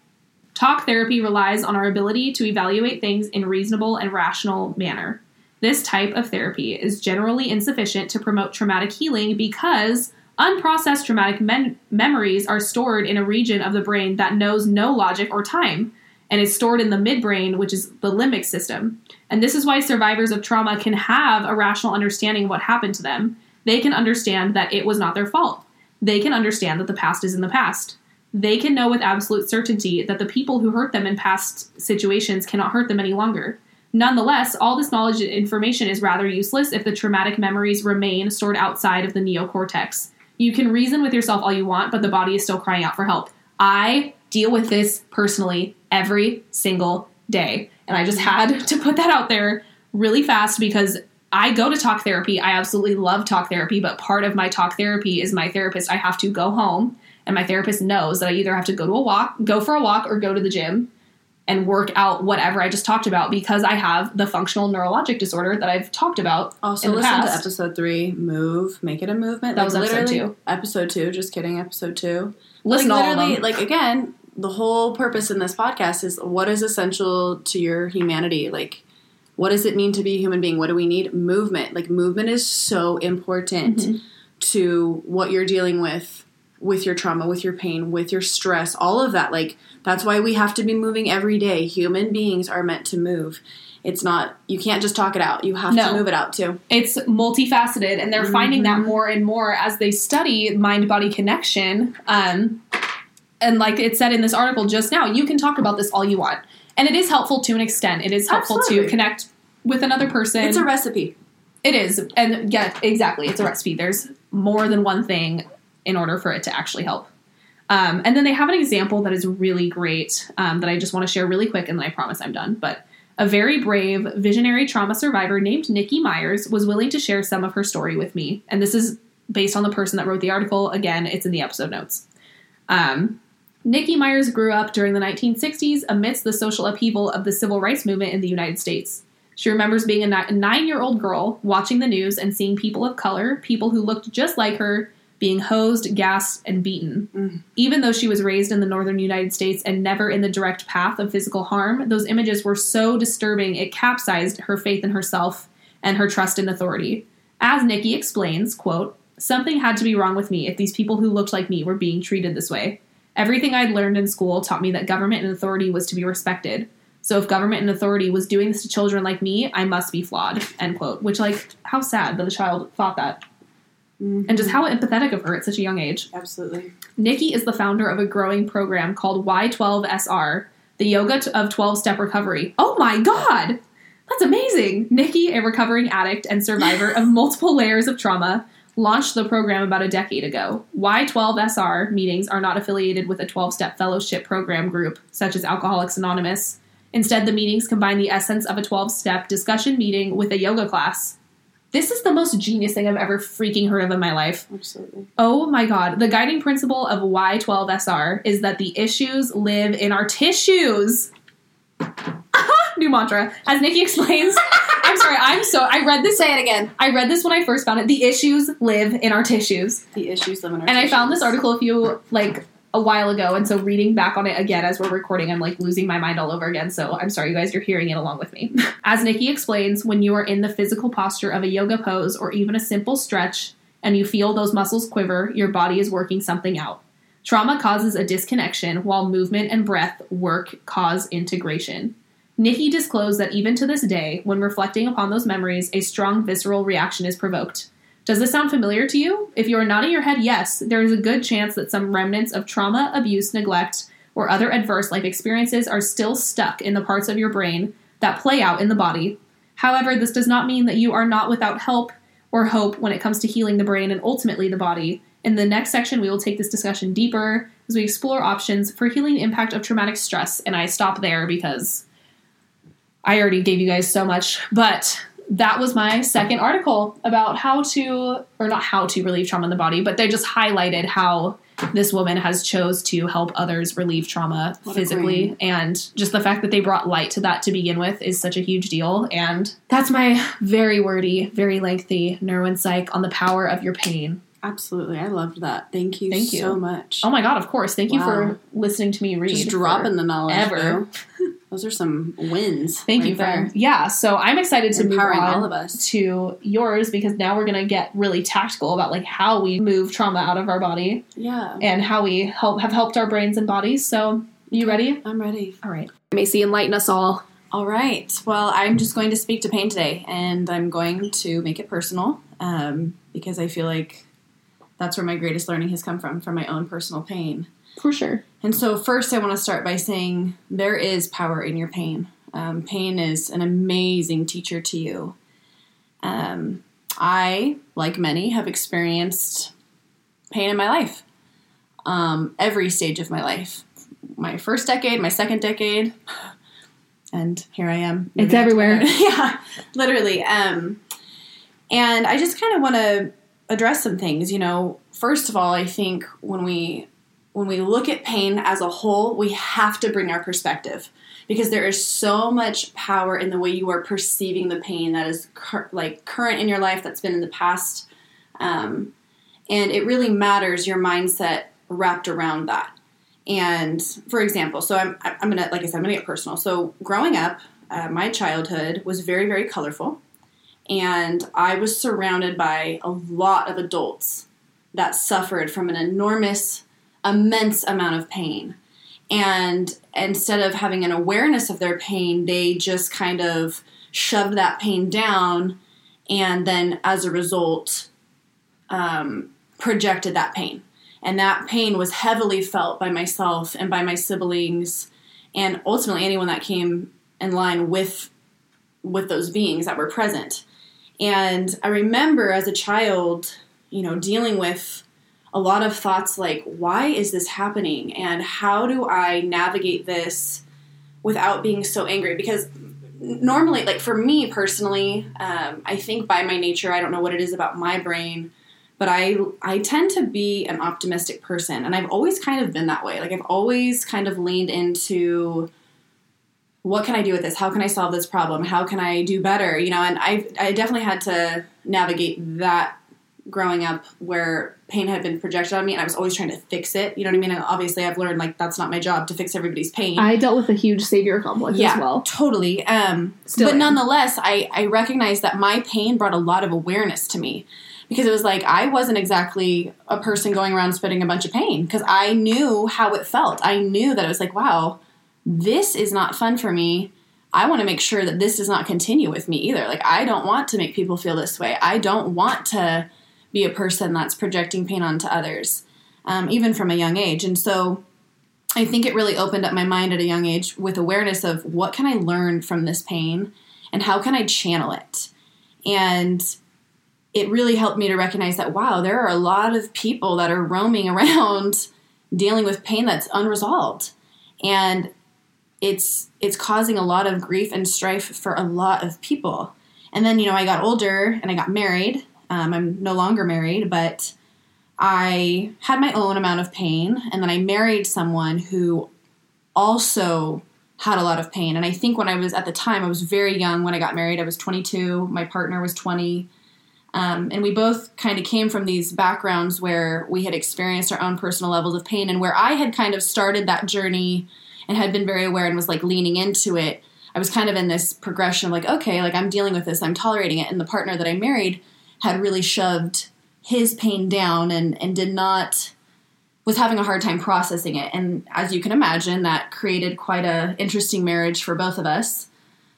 Talk therapy relies on our ability to evaluate things in a reasonable and rational manner. This type of therapy is generally insufficient to promote traumatic healing because unprocessed traumatic men- memories are stored in a region of the brain that knows no logic or time and is stored in the midbrain, which is the limbic system. And this is why survivors of trauma can have a rational understanding of what happened to them. They can understand that it was not their fault. They can understand that the past is in the past. They can know with absolute certainty that the people who hurt them in past situations cannot hurt them any longer. Nonetheless, all this knowledge and information is rather useless if the traumatic memories remain stored outside of the neocortex. You can reason with yourself all you want, but the body is still crying out for help. I deal with this personally every single day. And I just had to put that out there really fast because I go to talk therapy. I absolutely love talk therapy, but part of my talk therapy is my therapist. I have to go home, and my therapist knows that I either have to go to a walk, go for a walk, or go to the gym and work out whatever I just talked about because I have the functional neurologic disorder that I've talked about. Also, in the listen past. to episode three, Move, Make It a Movement. That like was episode two. Episode two, just kidding, episode two. Listen like, to literally, all of them. Like, again, the whole purpose in this podcast is what is essential to your humanity? Like, what does it mean to be a human being? What do we need? Movement. Like, movement is so important mm-hmm. to what you're dealing with. with your trauma, with your pain, with your stress, all of that. Like, that's why we have to be moving every day. Human beings are meant to move. It's not, you can't just talk it out. You have no. to move it out too. It's multifaceted, and they're mm-hmm. finding that more and more as they study mind-body connection. Um, and like it said in this article just now, you can talk about this all you want. And it is helpful to an extent. It is helpful Absolutely. to connect with another person. It's a recipe. It is. And yeah, exactly. It's a recipe. There's more than one thing in order for it to actually help. Um, and then they have an example that is really great um, that I just want to share really quick, and then I promise I'm done. But a very brave, visionary trauma survivor named Nikki Myers was willing to share some of her story with me. And this is based on the person that wrote the article. Again, it's in the episode notes. Um, Nikki Myers grew up during the nineteen sixties amidst the social upheaval of the civil rights movement in the United States. She remembers being a nine-year-old girl watching the news and seeing people of color, people who looked just like her, being hosed, gassed, and beaten. Mm. Even though she was raised in the northern United States and never in the direct path of physical harm, those images were so disturbing it capsized her faith in herself and her trust in authority. As Nikki explains, quote, "Something had to be wrong with me if these people who looked like me were being treated this way. Everything I'd learned in school taught me that government and authority was to be respected. So if government and authority was doing this to children like me, I must be flawed," end quote. Which, like, how sad that the child thought that. Mm-hmm. And just how empathetic of her at such a young age. Absolutely. Nikki is the founder of a growing program called Y twelve S R, the yoga of twelve-step recovery. Oh my God! That's amazing! Nikki, a recovering addict and survivor of multiple layers of trauma, launched the program about a decade ago. Y twelve S R meetings are not affiliated with a twelve-step fellowship program group, such as Alcoholics Anonymous. Instead, the meetings combine the essence of a twelve-step discussion meeting with a yoga class. This is the most genius thing I've ever freaking heard of in my life. Absolutely. Oh my God. The guiding principle of Y twelve S R is that the issues live in our tissues. New mantra. As Nikki explains, I'm sorry, I'm so, I read this. Say it again. I read this when I first found it. The issues live in our tissues. The issues live in our and tissues. And I found this article a few, like, a while ago. And so reading back on it again as we're recording, I'm like losing my mind all over again. So I'm sorry, you guys, you're hearing it along with me. As Nikki explains, when you are in the physical posture of a yoga pose or even a simple stretch and you feel those muscles quiver, your body is working something out. Trauma causes a disconnection while movement and breath work cause integration. Nikki disclosed that even to this day, when reflecting upon those memories, a strong visceral reaction is provoked. Does this sound familiar to you? If you are nodding your head yes, there is a good chance that some remnants of trauma, abuse, neglect, or other adverse life experiences are still stuck in the parts of your brain that play out in the body. However, this does not mean that you are not without help or hope when it comes to healing the brain and ultimately the body. In the next section, we will take this discussion deeper as we explore options for healing the impact of traumatic stress. And I stop there because I already gave you guys so much, but that was my second article about how to, or not how to relieve trauma in the body, but they just highlighted how this woman has chose to help others relieve trauma what physically. And just the fact that they brought light to that to begin with is such a huge deal. And that's my very wordy, very lengthy neuro and psych on the power of your pain. Absolutely. I loved that. Thank you Thank you. so much. Oh my God. Of course. Thank wow. you for listening to me read. Just dropping the knowledge. Ever. Those are some wins. Thank right you. There. For Yeah. So I'm excited to Empowering move on all of us. to yours because now we're going to get really tactical about like how we move trauma out of our body. Yeah. And how we help have helped our brains and bodies. So you ready? I'm ready. All right. Macy, enlighten us all. All right. Well, I'm just going to speak to pain today and I'm going to make it personal um, because I feel like that's where my greatest learning has come from, from my own personal pain. For sure. And so first I want to start by saying there is power in your pain. Um, pain is an amazing teacher to you. Um, I, like many, have experienced pain in my life, um, every stage of my life. My first decade, my second decade, and here I am. It's everywhere. Yeah, literally. Um, and I just kind of want to address some things. You know, first of all, I think when we when we look at pain as a whole, we have to bring our perspective, because there is so much power in the way you are perceiving the pain that is cur- like current in your life, that's been in the past, um, and it really matters your mindset wrapped around that. And for example, so I'm I'm gonna like I said I'm gonna get personal. So growing up, uh, my childhood was very very colorful. And I was surrounded by a lot of adults that suffered from an enormous, immense amount of pain. And instead of having an awareness of their pain, they just kind of shoved that pain down, and then as a result, um, projected that pain. And that pain was heavily felt by myself and by my siblings, and ultimately anyone that came in line with with those beings that were present. And I remember as a child, you know, dealing with a lot of thoughts like, why is this happening? And how do I navigate this without being so angry? Because normally, like for me personally, um, I think by my nature, I don't know what it is about my brain, but I, I tend to be an optimistic person. And I've always kind of been that way. Like I've always kind of leaned into, what can I do with this? How can I solve this problem? How can I do better? You know, and I I definitely had to navigate that growing up, where pain had been projected on me and I was always trying to fix it. You know what I mean? And obviously I've learned, like, that's not my job to fix everybody's pain. I dealt with a huge savior complex yeah, as well. Totally. Um, Still but am. nonetheless, I, I recognized that my pain brought a lot of awareness to me, because it was like, I wasn't exactly a person going around spitting a bunch of pain, because I knew how it felt. I knew that it was like, wow, this is not fun for me. I want to make sure that this does not continue with me either. Like, I don't want to make people feel this way. I don't want to be a person that's projecting pain onto others, um, even from a young age. And so I think it really opened up my mind at a young age with awareness of, what can I learn from this pain and how can I channel it? And it really helped me to recognize that, wow, there are a lot of people that are roaming around dealing with pain that's unresolved. And it's it's causing a lot of grief and strife for a lot of people. And then, you know, I got older and I got married. Um, I'm no longer married, but I had my own amount of pain. And then I married someone who also had a lot of pain. And I think when I was, at the time, I was very young when I got married. I was twenty-two. My partner was twenty. Um, and we both kind of came from these backgrounds where we had experienced our own personal levels of pain, and where I had kind of started that journey and had been very aware and was like leaning into it. I was kind of in this progression of like, okay, like I'm dealing with this, I'm tolerating it. And the partner that I married had really shoved his pain down and, and did not, was having a hard time processing it. And as you can imagine, that created quite a interesting marriage for both of us.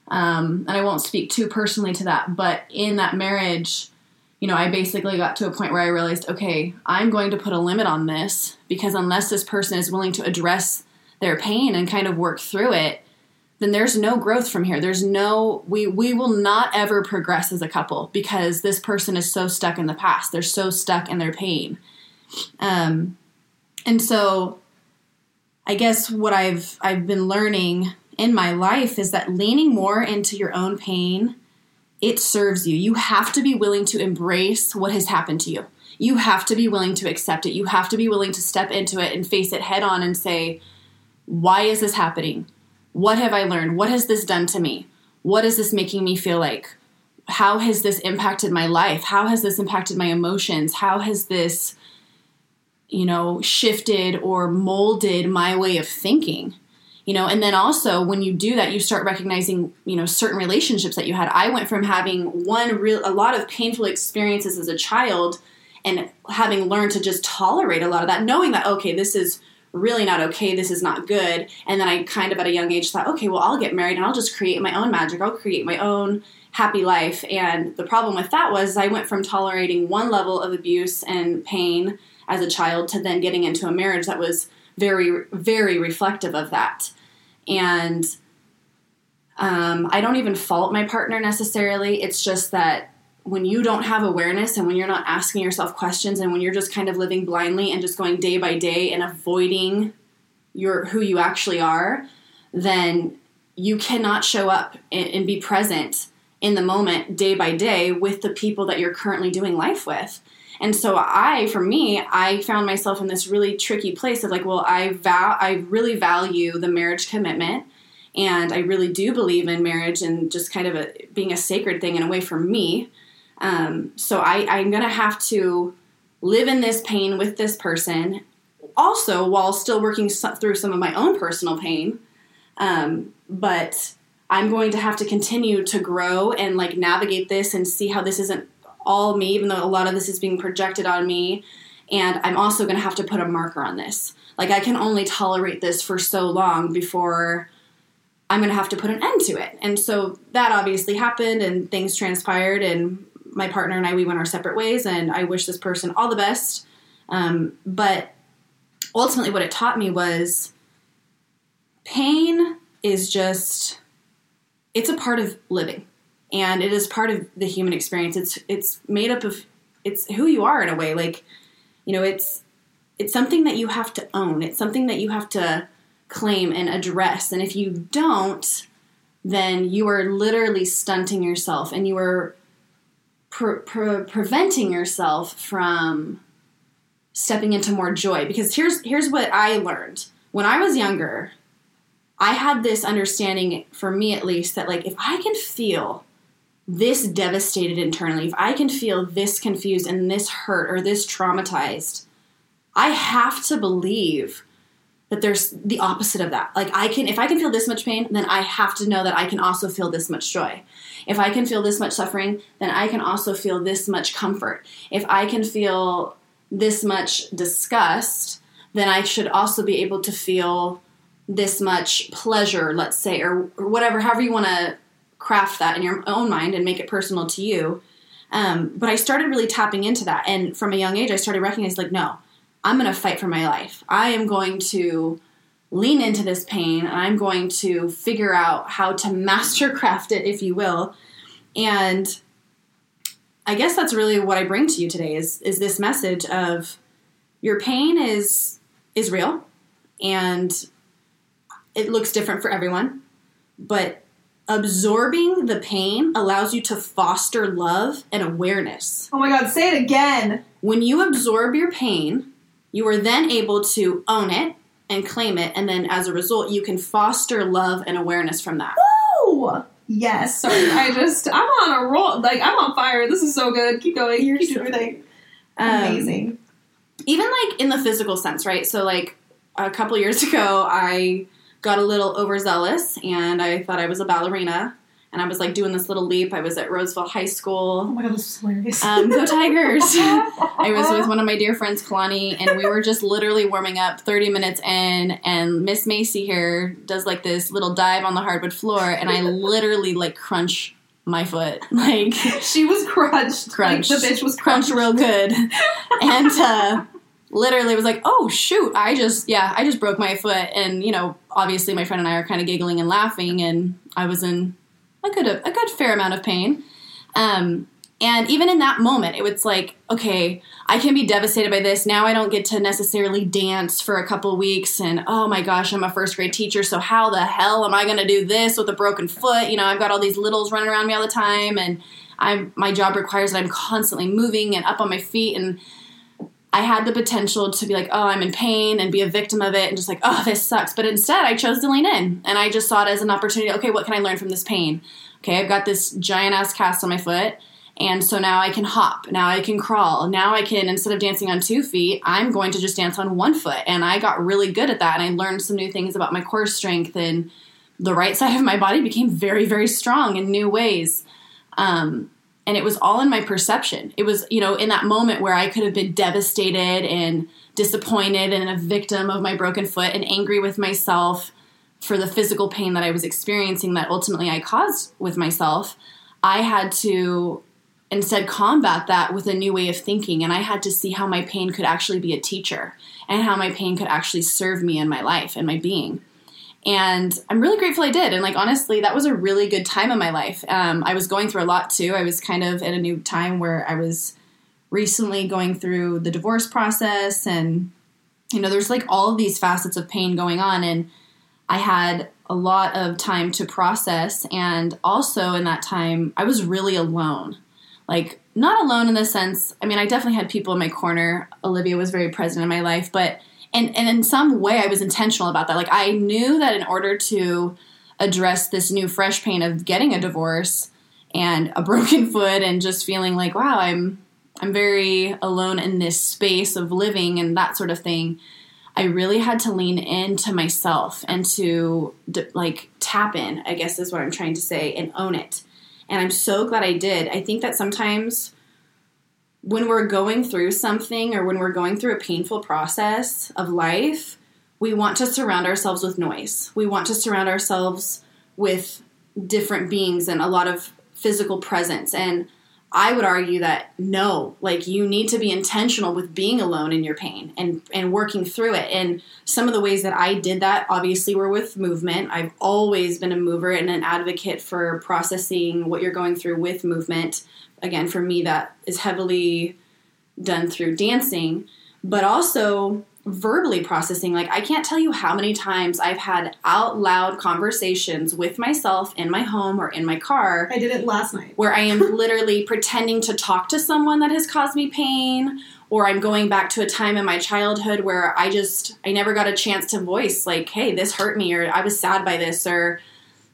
Um, and I won't speak too personally to that, but in that marriage, you know, I basically got to a point where I realized, okay, I'm going to put a limit on this, because unless this person is willing to address their pain and kind of work through it, then there's no growth from here. There's no, we, we will not ever progress as a couple, because this person is so stuck in the past. They're so stuck in their pain. Um, and so I guess what I've, I've been learning in my life is that leaning more into your own pain, it serves you. You have to be willing to embrace what has happened to you. You have to be willing to accept it. You have to be willing to step into it and face it head on and say, why is this happening? What have I learned? What has this done to me? What is this making me feel like? How has this impacted my life? How has this impacted my emotions? How has this, you know, shifted or molded my way of thinking? You know, and then also when you do that, you start recognizing, you know, certain relationships that you had. I went from having one real, a lot of painful experiences as a child, and having learned to just tolerate a lot of that, knowing that, okay, this is really not okay, this is not good. And then I kind of at a young age thought, okay, well, I'll get married and I'll just create my own magic. I'll create my own happy life. And the problem with that was I went from tolerating one level of abuse and pain as a child to then getting into a marriage that was very, very reflective of that. And Um, I don't even fault my partner necessarily. It's just that when you don't have awareness and when you're not asking yourself questions and when you're just kind of living blindly and just going day by day and avoiding your who you actually are, then you cannot show up and, and be present in the moment day by day with the people that you're currently doing life with. And so I, for me, I found myself in this really tricky place of like, well, I vow, I really value the marriage commitment. And I really do believe in marriage and just kind of a, being a sacred thing in a way for me. Um, so I, I'm going to have to live in this pain with this person also while still working so- through some of my own personal pain. Um, but I'm going to have to continue to grow and like navigate this and see how this isn't all me, even though a lot of this is being projected on me. And I'm also going to have to put a marker on this. Like I can only tolerate this for so long before I'm going to have to put an end to it. And so that obviously happened and things transpired and my partner and I, we went our separate ways and I wish this person all the best. Um, but ultimately what it taught me was pain is just, it's a part of living and it is part of the human experience. It's, it's made up of, it's who you are in a way. Like, you know, it's, it's something that you have to own. It's something that you have to claim and address. And if you don't, then you are literally stunting yourself and you are pre- pre- preventing yourself from stepping into more joy. Because here's, here's what I learned. When I was younger, I had this understanding, for me at least, that like, if I can feel this devastated internally, if I can feel this confused and this hurt or this traumatized, I have to believe that there's the opposite of that. Like I can, if I can feel this much pain, then I have to know that I can also feel this much joy. If I can feel this much suffering, then I can also feel this much comfort. If I can feel this much disgust, then I should also be able to feel this much pleasure, let's say, or, or whatever, however you want to craft that in your own mind and make it personal to you. Um, but I started really tapping into that. And from a young age, I started recognizing like, no, I'm going to fight for my life. I am going to lean into this pain and I'm going to figure out how to mastercraft it, if you will. And I guess that's really what I bring to you today is, is this message of your pain is, is real and it looks different for everyone, but absorbing the pain allows you to foster love and awareness. Oh my God, say it again. When you absorb your pain, you are then able to own it and claim it. And then as a result, you can foster love and awareness from that. Woo! Yes. Sorry, I just, I'm on a roll. Like, I'm on fire. This is so good. Keep going. You're doing your thing. Amazing. Um, even, like, in the physical sense, right? So, like, a couple years ago, I got a little overzealous. And I thought I was a ballerina. And I was, like, doing this little leap. I was at Roseville High School. Oh, my God, this is hilarious. Um, go Tigers. I was with one of my dear friends, Kalani, and we were just literally warming up thirty minutes in, and Miss Macy here does, like, this little dive on the hardwood floor, and I literally, like, crunch my foot. Like, she was crunched. Crunched. Like, the bitch was crunched. Crunched real good. And, uh... literally was like, oh, shoot, I just, yeah, I just broke my foot. And, you know, obviously my friend and I are kind of giggling and laughing, and I was in a good, a good fair amount of pain. Um, and even in that moment, it was like, okay, I can be devastated by this. Now I don't get to necessarily dance for a couple weeks. And, oh, my gosh, I'm a first grade teacher, so how the hell am I going to do this with a broken foot? You know, I've got all these littles running around me all the time, and I'm, my job requires that I'm constantly moving and up on my feet. And I had the potential to be like, oh, I'm in pain and be a victim of it and just like, oh, this sucks. But instead, I chose to lean in, and I just saw it as an opportunity. Okay, what can I learn from this pain? Okay, I've got this giant-ass cast on my foot, and so now I can hop. Now I can crawl. Now I can, instead of dancing on two feet, I'm going to just dance on one foot. And I got really good at that, and I learned some new things about my core strength, and the right side of my body became very, very strong in new ways. Um And it was all in my perception. It was, you know, in that moment where I could have been devastated and disappointed and a victim of my broken foot and angry with myself for the physical pain that I was experiencing that ultimately I caused with myself. I had to instead combat that with a new way of thinking. And I had to see how my pain could actually be a teacher and how my pain could actually serve me in my life and my being. And I'm really grateful I did. And like, honestly, that was a really good time in my life. Um, I was going through a lot too. I was kind of at a new time where I was recently going through the divorce process, and, you know, there's like all of these facets of pain going on. And I had a lot of time to process. And also in that time, I was really alone, like not alone in the sense, I mean, I definitely had people in my corner. Olivia was very present in my life, but And and in some way I was intentional about that. Like, I knew that in order to address this new fresh pain of getting a divorce and a broken foot and just feeling like, wow, I'm I'm very alone in this space of living and that sort of thing, I really had to lean into myself and to like tap in, I guess is what I'm trying to say, and own it. And I'm so glad I did. I think that sometimes when we're going through something or when we're going through a painful process of life, we want to surround ourselves with noise. We want to surround ourselves with different beings and a lot of physical presence. And I would argue that no, like you need to be intentional with being alone in your pain and, and working through it. And some of the ways that I did that obviously were with movement. I've always been a mover and an advocate for processing what you're going through with movement. Again, for me, that is heavily done through dancing, but also verbally processing. Like, I can't tell you how many times I've had out loud conversations with myself in my home or in my car. I did it last night. Where I am literally pretending to talk to someone that has caused me pain, or I'm going back to a time in my childhood where I just, I never got a chance to voice like, hey, this hurt me, or I was sad by this, or,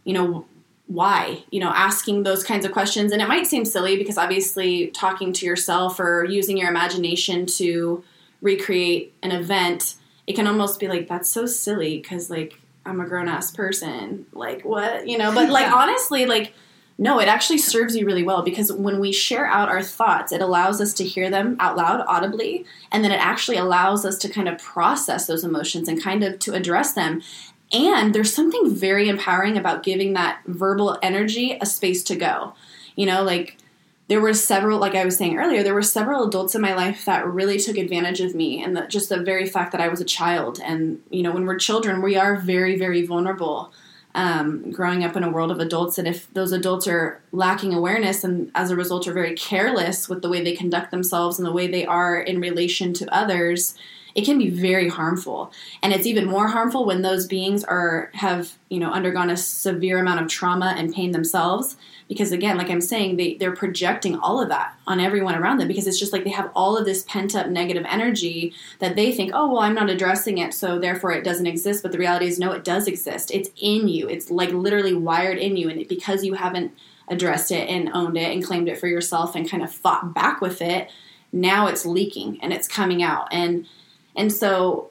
you know, why, you know, asking those kinds of questions. And it might seem silly because obviously talking to yourself or using your imagination to recreate an event, it can almost be like, that's so silly because like I'm a grown ass person. Like, what, you know, but like, honestly, like, no, it actually serves you really well, because when we share out our thoughts, it allows us to hear them out loud, audibly, and then it actually allows us to kind of process those emotions and kind of to address them. And there's something very empowering about giving that verbal energy a space to go. You know, like there were several, like I was saying earlier, there were several adults in my life that really took advantage of me, and the, just the very fact that I was a child. And, you know, when we're children, we are very, very vulnerable um, growing up in a world of adults. And if those adults are lacking awareness and as a result are very careless with the way they conduct themselves and the way they are in relation to others, it can be very harmful. And it's even more harmful when those beings are have, you know, undergone a severe amount of trauma and pain themselves. Because again, like I'm saying, they, they're projecting all of that on everyone around them, because it's just like they have all of this pent up negative energy that they think, oh, well, I'm not addressing it, so therefore it doesn't exist. But the reality is, no, it does exist. It's in you. It's like literally wired in you. And because you haven't addressed it and owned it and claimed it for yourself and kind of fought back with it, now it's leaking and it's coming out. And And so,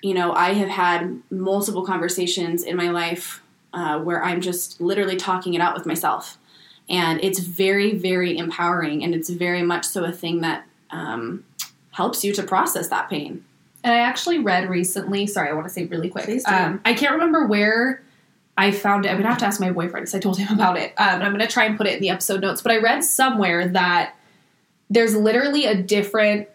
you know, I have had multiple conversations in my life uh, where I'm just literally talking it out with myself. And it's very, very empowering. And it's very much so a thing that um, helps you to process that pain. And I actually read recently, sorry, I want to say really quick. Please do. Um, I can't remember where I found it. I'm going to have to ask my boyfriend because I told him about it. Um, and I'm going to try and put it in the episode notes. But I read somewhere that there's literally a different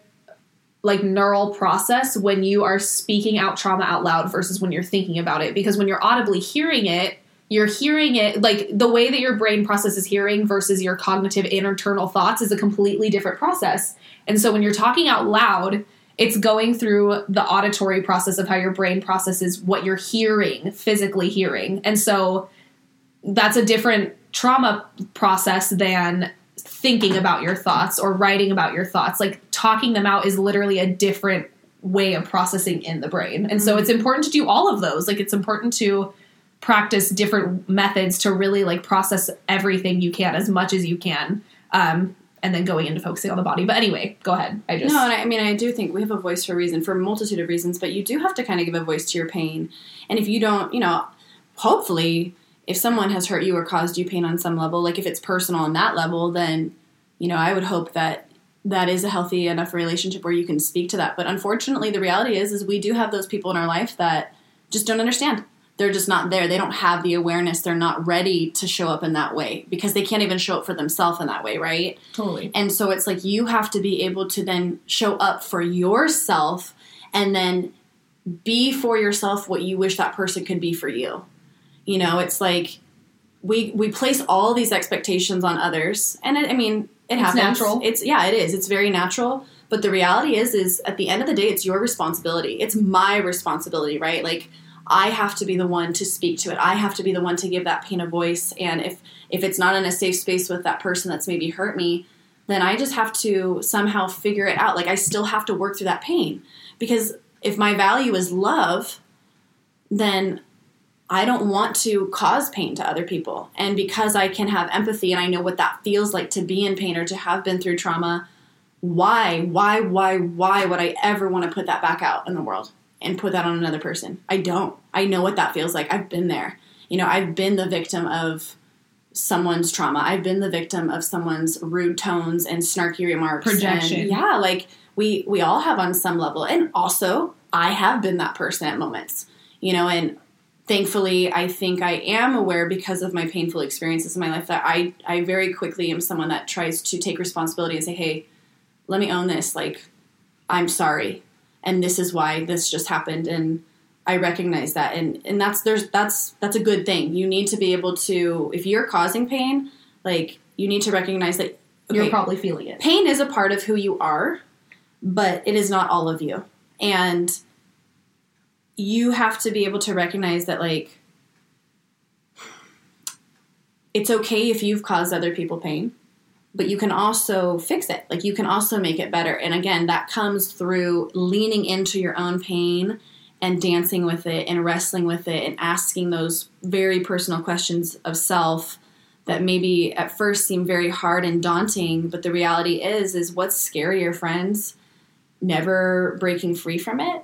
like neural process when you are speaking out trauma out loud versus when you're thinking about it. Because when you're audibly hearing it, you're hearing it, like the way that your brain processes hearing versus your cognitive internal thoughts is a completely different process. And so when you're talking out loud, it's going through the auditory process of how your brain processes what you're hearing, physically hearing. And so that's a different trauma process than thinking about your thoughts or writing about your thoughts. Like talking them out is literally a different way of processing in the brain. And mm-hmm. so it's important to do all of those. Like it's important to practice different methods to really like process everything you can as much as you can. Um, and then going into focusing on the body. But anyway, go ahead. I just, no, and I, I mean, I do think we have a voice for a reason, for a multitude of reasons, but you do have to kind of give a voice to your pain. And if you don't, you know, hopefully if someone has hurt you or caused you pain on some level, like if it's personal on that level, then, you know, I would hope that that is a healthy enough relationship where you can speak to that. But unfortunately, the reality is, is we do have those people in our life that just don't understand. They're just not there. They don't have the awareness. They're not ready to show up in that way because they can't even show up for themselves in that way, right? Totally. And so it's like you have to be able to then show up for yourself and then be for yourself what you wish that person could be for you. You know, it's like we we place all these expectations on others. And it, I mean, it happens. It's natural. It's, yeah, it is. It's very natural. But the reality is, is at the end of the day, it's your responsibility. It's my responsibility, right? Like, I have to be the one to speak to it. I have to be the one to give that pain a voice. And if, if it's not in a safe space with that person that's maybe hurt me, then I just have to somehow figure it out. Like, I still have to work through that pain, because if my value is love, then I don't want to cause pain to other people. And because I can have empathy and I know what that feels like to be in pain or to have been through trauma, why, why, why, why would I ever want to put that back out in the world and put that on another person? I don't. I know what that feels like. I've been there. You know, I've been the victim of someone's trauma. I've been the victim of someone's rude tones and snarky remarks. Projection. And yeah, like we we all have on some level. And also, I have been that person at moments. You know, and thankfully, I think I am aware, because of my painful experiences in my life, that I, I very quickly am someone that tries to take responsibility and say, hey, let me own this. Like, I'm sorry. And this is why this just happened. And I recognize that. And, and that's, there's, that's, that's a good thing. You need to be able to, if you're causing pain, like, you need to recognize that okay, you're probably feeling it. Pain is a part of who you are, but it is not all of you. And you have to be able to recognize that, like, it's okay if you've caused other people pain, but you can also fix it. Like, you can also make it better. And again, that comes through leaning into your own pain and dancing with it and wrestling with it and asking those very personal questions of self that maybe at first seem very hard and daunting. But the reality is, is what's scarier, friends? Never breaking free from it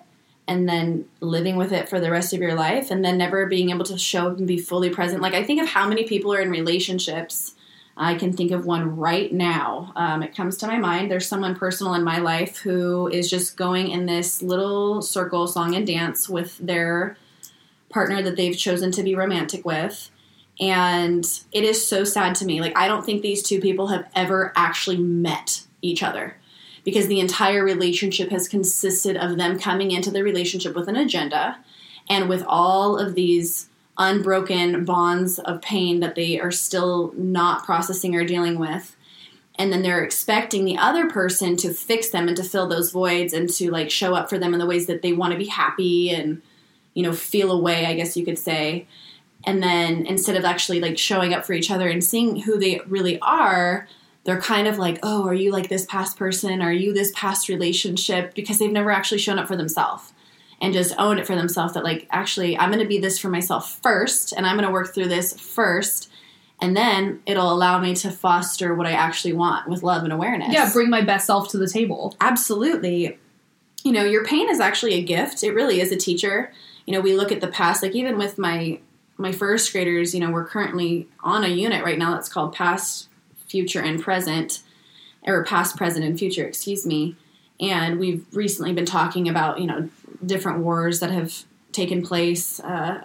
and then living with it for the rest of your life and then never being able to show up and be fully present. Like, I think of how many people are in relationships. I can think of one right now. Um, it comes to my mind. There's someone personal in my life who is just going in this little circle song and dance with their partner that they've chosen to be romantic with. And it is so sad to me. Like, I don't think these two people have ever actually met each other, because the entire relationship has consisted of them coming into the relationship with an agenda and with all of these unbroken bonds of pain that they are still not processing or dealing with. And then they're expecting the other person to fix them and to fill those voids and to, like, show up for them in the ways that they want to be happy and, you know, feel away, I guess you could say. And then instead of actually, like, showing up for each other and seeing who they really are, they're kind of like, oh, are you like this past person? Are you this past relationship? Because they've never actually shown up for themselves and just own it for themselves, that, like, actually, I'm going to be this for myself first, and I'm going to work through this first, and then it'll allow me to foster what I actually want with love and awareness. Yeah, bring my best self to the table. Absolutely. You know, your pain is actually a gift. It really is a teacher. You know, we look at the past, like, even with my my first graders, you know, we're currently on a unit right now that's called past, future, and present, or past, present, and future, excuse me, and we've recently been talking about, you know, different wars that have taken place, uh,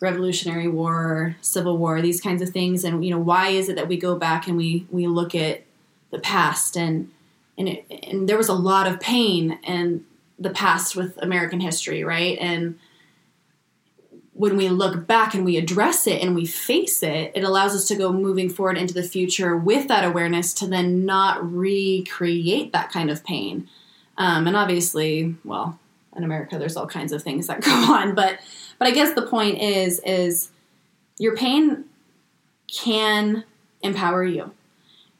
Revolutionary War, Civil War, these kinds of things. And, you know, why is it that we go back and we, we look at the past and, and, it, and there was a lot of pain in the past with American history, right? And when we look back and we address it and we face it, it allows us to go moving forward into the future with that awareness to then not recreate that kind of pain. Um, and obviously, well, in America, there's all kinds of things that go on. But but I guess the point is, is your pain can empower you.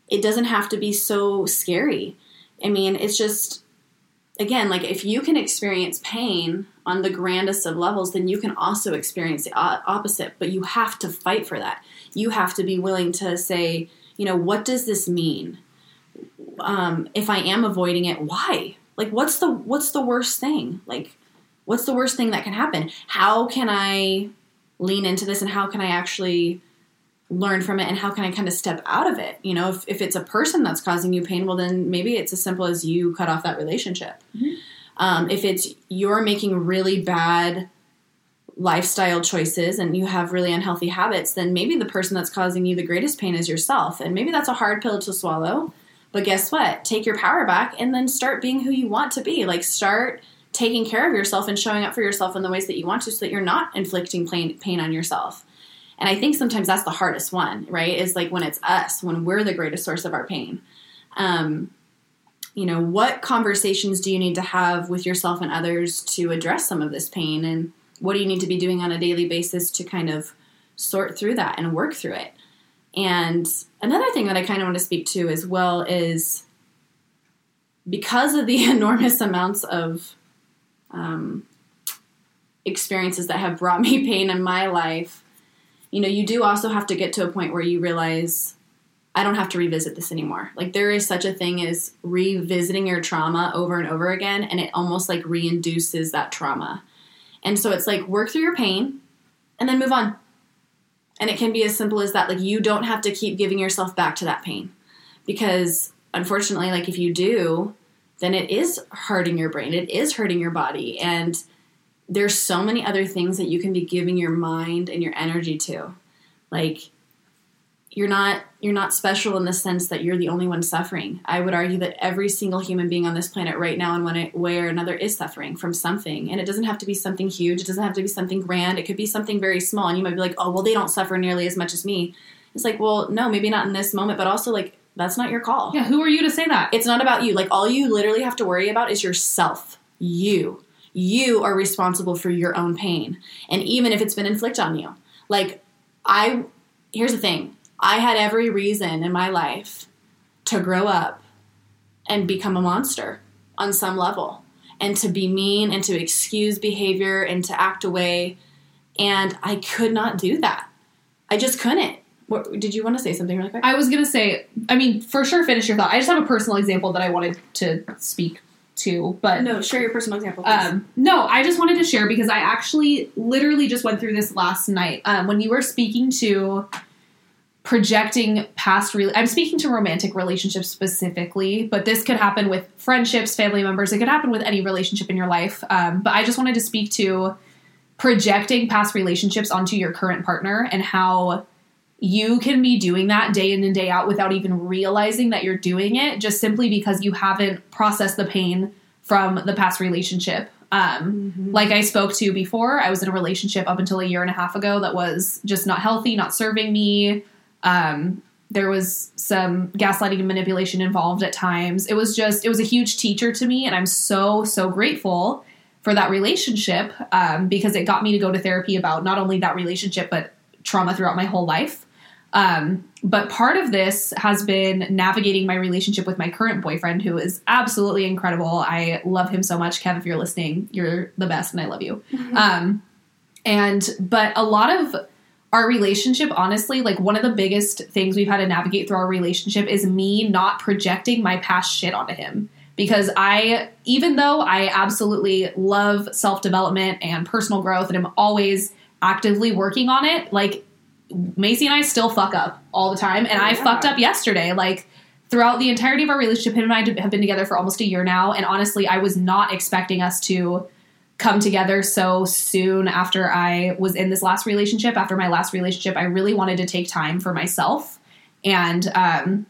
It doesn't have to be so scary. I mean, it's just, again, like, if you can experience pain on the grandest of levels, then you can also experience the opposite. But you have to fight for that. You have to be willing to say, you know, what does this mean? Um, if I am avoiding it, why? Like, what's the, what's the worst thing? Like, what's the worst thing that can happen? How can I lean into this, and how can I actually learn from it, and how can I kind of step out of it? You know, if, if it's a person that's causing you pain, well, then maybe it's as simple as you cut off that relationship. Mm-hmm. Um, if it's you're making really bad lifestyle choices and you have really unhealthy habits, then maybe the person that's causing you the greatest pain is yourself. And maybe that's a hard pill to swallow. But guess what? Take your power back and then start being who you want to be. Like, start taking care of yourself and showing up for yourself in the ways that you want to, so that you're not inflicting pain, pain on yourself. And I think sometimes that's the hardest one, right? Is like when it's us, when we're the greatest source of our pain. Um, you know, what conversations do you need to have with yourself and others to address some of this pain? And what do you need to be doing on a daily basis to kind of sort through that and work through it? And another thing that I kind of want to speak to as well is, because of the enormous amounts of um, experiences that have brought me pain in my life, you know, you do also have to get to a point where you realize, I don't have to revisit this anymore. Like, there is such a thing as revisiting your trauma over and over again, and it almost like reinduces that trauma. And so it's like, work through your pain and then move on. And it can be as simple as that. Like, you don't have to keep giving yourself back to that pain, because unfortunately, like, if you do, then it is hurting your brain. It is hurting your body. And there's so many other things that you can be giving your mind and your energy to. Like, you're not, you're not special in the sense that you're the only one suffering. I would argue that every single human being on this planet right now, in one way or another, is suffering from something. And it doesn't have to be something huge. It doesn't have to be something grand. It could be something very small. And you might be like, oh, well, they don't suffer nearly as much as me. It's like, well, no, maybe not in this moment, but also, like, that's not your call. Yeah, who are you to say that? It's not about you. Like, all you literally have to worry about is yourself. You. You are responsible for your own pain. And even if it's been inflicted on you. Like, I, here's the thing. I had every reason in my life to grow up and become a monster on some level. And to be mean and to excuse behavior and to act away. And I could not do that. I just couldn't. What, did you want to say something really quick? I was going to say, I mean, for sure, finish your thought. I just have a personal example that I wanted to speak to. But no, share your personal example, please. Um, no, I just wanted to share because I actually literally just went through this last night. Um, when you were speaking to projecting past... Re- I'm speaking to romantic relationships specifically, but this could happen with friendships, family members. It could happen with any relationship in your life. Um, but I just wanted to speak to projecting past relationships onto your current partner and how you can be doing that day in and day out without even realizing that you're doing it, just simply because you haven't processed the pain from the past relationship. Um, mm-hmm. Like I spoke to before, I was in a relationship up until a year and a half ago that was just not healthy, not serving me. Um, there was some gaslighting and manipulation involved at times. It was just, it was a huge teacher to me, and I'm so, so grateful for that relationship, um, because it got me to go to therapy about not only that relationship, but trauma throughout my whole life. Um, but part of this has been navigating my relationship with my current boyfriend, who is absolutely incredible. I love him so much. Kev, if you're listening, you're the best and I love you. Mm-hmm. Um, and, but a lot of our relationship, honestly, like one of the biggest things we've had to navigate through our relationship is me not projecting my past shit onto him. Because I, even though I absolutely love self-development and personal growth and I'm always actively working on it, like, Macy and I still fuck up all the time. And oh, yeah. I fucked up yesterday. Like, throughout the entirety of our relationship, him and I have been together for almost a year now. And honestly, I was not expecting us to come together so soon after I was in this last relationship. After my last relationship, I really wanted to take time for myself and um,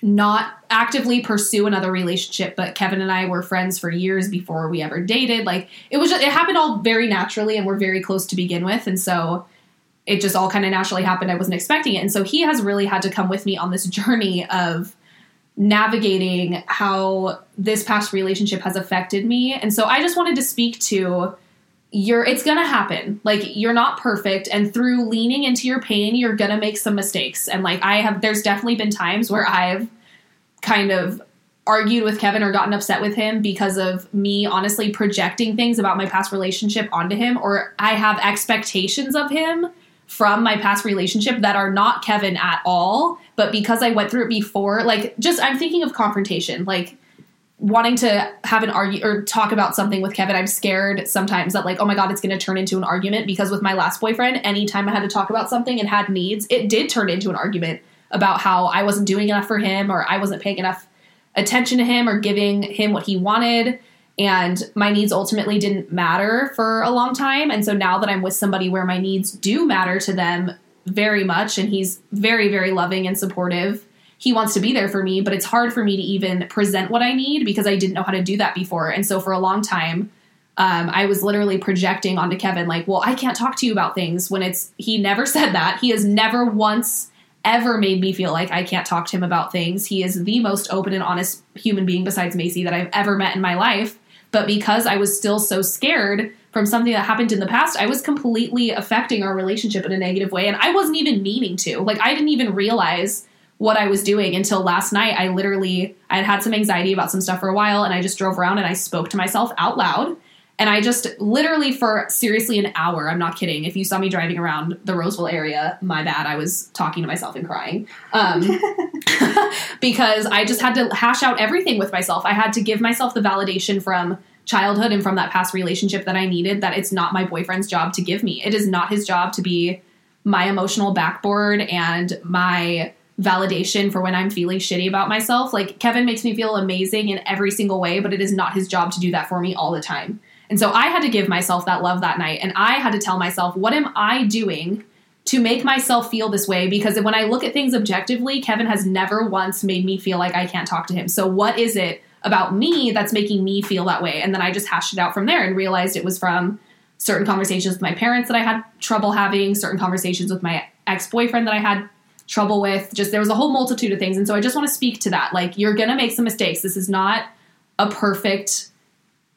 not actively pursue another relationship. But Kevin and I were friends for years before we ever dated. Like, it was just, it happened all very naturally, and we're very close to begin with. And so it just all kind of naturally happened. I wasn't expecting it. And so he has really had to come with me on this journey of navigating how this past relationship has affected me. And so I just wanted to speak to your, it's going to happen. Like, you're not perfect. And through leaning into your pain, you're going to make some mistakes. And like I have, there's definitely been times where I've kind of argued with Kevin or gotten upset with him because of me honestly projecting things about my past relationship onto him, or I have expectations of him from my past relationship that are not Kevin at all. But because I went through it before, like, just, I'm thinking of confrontation, like wanting to have an argue or talk about something with Kevin. I'm scared sometimes that, like, oh my God, it's going to turn into an argument, because with my last boyfriend, anytime I had to talk about something and had needs, it did turn into an argument about how I wasn't doing enough for him, or I wasn't paying enough attention to him or giving him what he wanted. And my needs ultimately didn't matter for a long time. And so now that I'm with somebody where my needs do matter to them very much, and he's very, very loving and supportive, he wants to be there for me, but it's hard for me to even present what I need because I didn't know how to do that before. And so for a long time, Um, I was literally projecting onto Kevin, like, well, I can't talk to you about things when it's, he never said that. He has never once ever made me feel like I can't talk to him about things. He is the most open and honest human being besides Macy that I've ever met in my life. But because I was still so scared from something that happened in the past, I was completely affecting our relationship in a negative way. And I wasn't even meaning to, like, I didn't even realize what I was doing until last night. I literally, I had had some anxiety about some stuff for a while, and I just drove around and I spoke to myself out loud. And I just literally for seriously an hour, I'm not kidding. If you saw me driving around the Roseville area, my bad, I was talking to myself and crying um, because I just had to hash out everything with myself. I had to give myself the validation from childhood and from that past relationship that I needed, that it's not my boyfriend's job to give me. It is not his job to be my emotional backboard and my validation for when I'm feeling shitty about myself. Like, Kevin makes me feel amazing in every single way, but it is not his job to do that for me all the time. And so I had to give myself that love that night. And I had to tell myself, what am I doing to make myself feel this way? Because when I look at things objectively, Kevin has never once made me feel like I can't talk to him. So what is it about me that's making me feel that way? And then I just hashed it out from there and realized it was from certain conversations with my parents that I had trouble having, certain conversations with my ex-boyfriend that I had trouble with. Just, there was a whole multitude of things. And so I just want to speak to that. Like, you're going to make some mistakes. This is not a perfect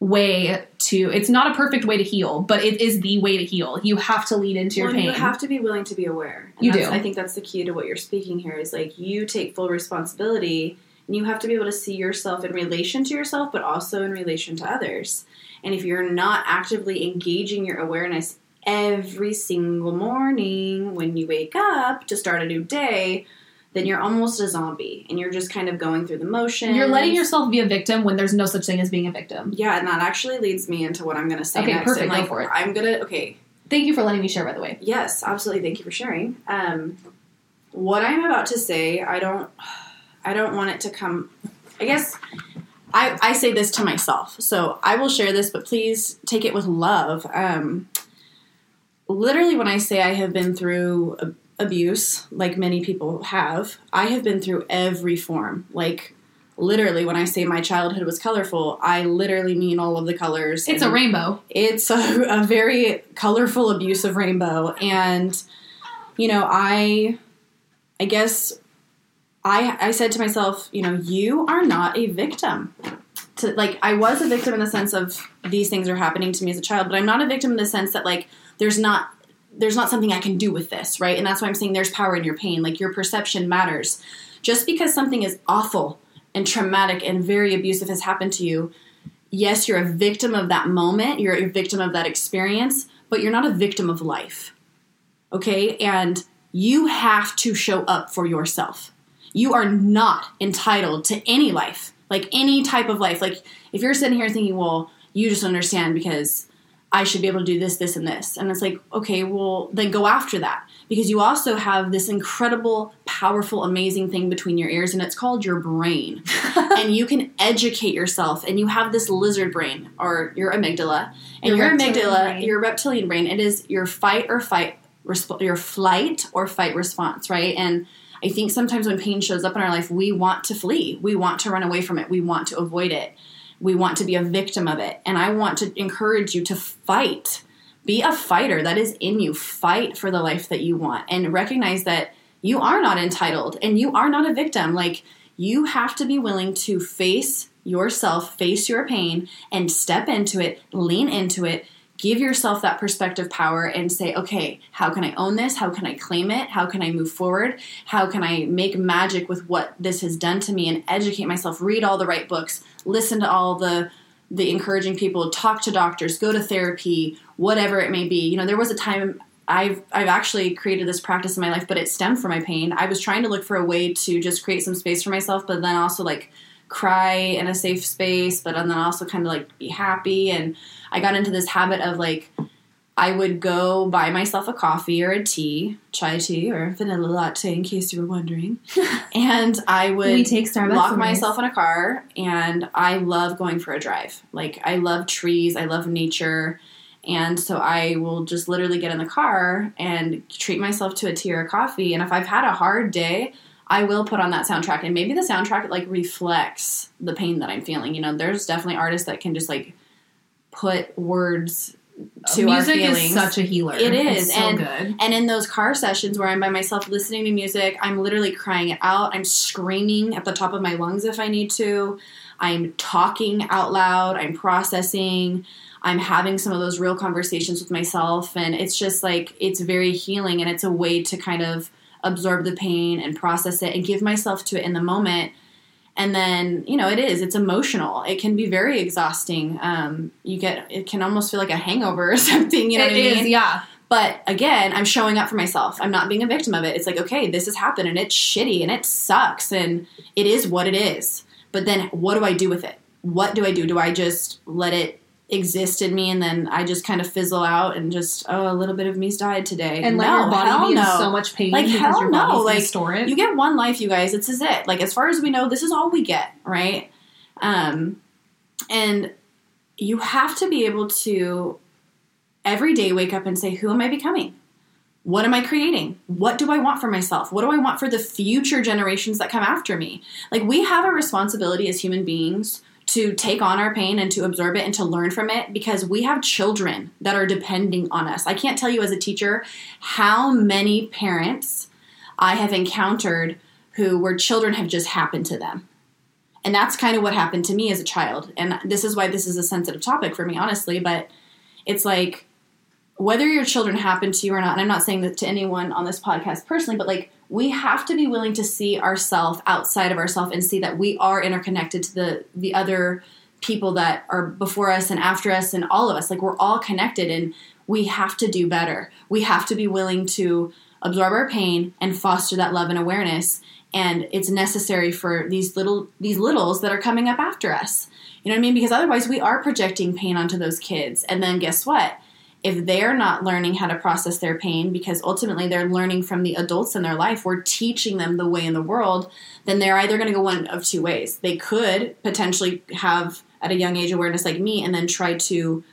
way to, it's not a perfect way to heal, but it is the way to heal. You have to lean into well, your pain. You have to be willing to be aware. And you do. I think that's the key to what you're speaking here is, like, you take full responsibility and you have to be able to see yourself in relation to yourself, but also in relation to others. And if you're not actively engaging your awareness every single morning when you wake up to start a new day, then you're almost a zombie, and you're just kind of going through the motions. You're letting yourself be a victim when there's no such thing as being a victim. Yeah, and that actually leads me into what I'm going to say okay, next. Okay, perfect, like, go for it. I'm going to, okay. Thank you for letting me share, by the way. Yes, absolutely, thank you for sharing. Um, what I'm about to say, I don't, I don't want it to come, I guess, I, I say this to myself, so I will share this, but please take it with love. Um, literally, when I say I have been through a abuse, like many people have, I have been through every form. Like, literally, when I say my childhood was colorful, I literally mean all of the colors. It's a rainbow. It's a, a very colorful, abusive rainbow. And, you know, I, I guess I, I said to myself, you know, you are not a victim. To, like, I was a victim in the sense of these things are happening to me as a child, but I'm not a victim in the sense that, like, there's not there's not something I can do with this, right? And that's why I'm saying there's power in your pain. Like, your perception matters. Just because something is awful and traumatic and very abusive has happened to you, yes, you're a victim of that moment. You're a victim of that experience, but you're not a victim of life, okay? And you have to show up for yourself. You are not entitled to any life, like any type of life. Like, if you're sitting here thinking, well, you just understand because I should be able to do this, this, and this. And it's like, okay, well, then go after that. Because you also have this incredible, powerful, amazing thing between your ears, and it's called your brain. And you can educate yourself, and you have this lizard brain, or your amygdala. And your, your amygdala, brain. your reptilian brain, it is your fight or fight, resp- your flight or fight response, right? And I think sometimes when pain shows up in our life, we want to flee. We want to run away from it. We want to avoid it. We want to be a victim of it. And I want to encourage you to fight. Be a fighter that is in you. Fight for the life that you want. And recognize that you are not entitled and you are not a victim. Like, you have to be willing to face yourself, face your pain, and step into it, lean into it, give yourself that perspective power and say, okay, how can I own this? How can I claim it? How can I move forward? How can I make magic with what this has done to me and educate myself, read all the right books, listen to all the the encouraging people, talk to doctors, go to therapy, whatever it may be. You know, there was a time I've I've actually created this practice in my life, but it stemmed from my pain. I was trying to look for a way to just create some space for myself, but then also, like, cry in a safe space, but and then also kind of, like, be happy. And I got into this habit of, like, I would go buy myself a coffee or a tea, chai tea or vanilla latte, in case you were wondering. And I would we take Starbucks lock myself in a car, and I love going for a drive. Like, I love trees, I love nature, and so I will just literally get in the car and treat myself to a tea or a coffee. And if I've had a hard day, I will put on that soundtrack, and maybe the soundtrack, like, reflects the pain that I'm feeling. You know, there's definitely artists that can just, like, put words to our feelings. Music is such a healer. It is. It's so good. And in those car sessions where I'm by myself listening to music, I'm literally crying it out. I'm screaming at the top of my lungs if I need to. I'm talking out loud. I'm processing. I'm having some of those real conversations with myself. And it's just like, it's very healing, and it's a way to kind of absorb the pain and process it and give myself to it in the moment. And then, you know, it is, it's emotional. It can be very exhausting. Um, you get, it can almost feel like a hangover or something, you know what I mean? It is, yeah. But again, I'm showing up for myself. I'm not being a victim of it. It's like, okay, this has happened, and it's shitty, and it sucks, and it is what it is. But then what do I do with it? What do I do? Do I just let it exist in me, and then I just kind of fizzle out and just, oh, a little bit of me's died today, and no, let your body be in no. so much pain, like, because hell your body's no. like, store it. You get one life, you guys. This is it. Like, as far as we know, this is all we get, right? Um, and you have to be able to every day wake up and say, who am I becoming? What am I creating? What do I want for myself? What do I want for the future generations that come after me? Like, we have a responsibility as human beings to take on our pain and to absorb it and to learn from it, because we have children that are depending on us. I can't tell you as a teacher how many parents I have encountered who where children have just happened to them. And that's kind of what happened to me as a child. And this is why this is a sensitive topic for me, honestly. But it's like, whether your children happen to you or not, and I'm not saying that to anyone on this podcast personally, but like, we have to be willing to see ourselves outside of ourselves and see that we are interconnected to the, the other people that are before us and after us and all of us. Like, we're all connected, and we have to do better. We have to be willing to absorb our pain and foster that love and awareness. And it's necessary for these little these littles that are coming up after us. You know what I mean? Because otherwise we are projecting pain onto those kids. And then guess what? If they're not learning how to process their pain, because ultimately they're learning from the adults in their life, we're teaching them the way in the world, then they're either going to go one of two ways. They could potentially have, at a young age, awareness like me, and then try to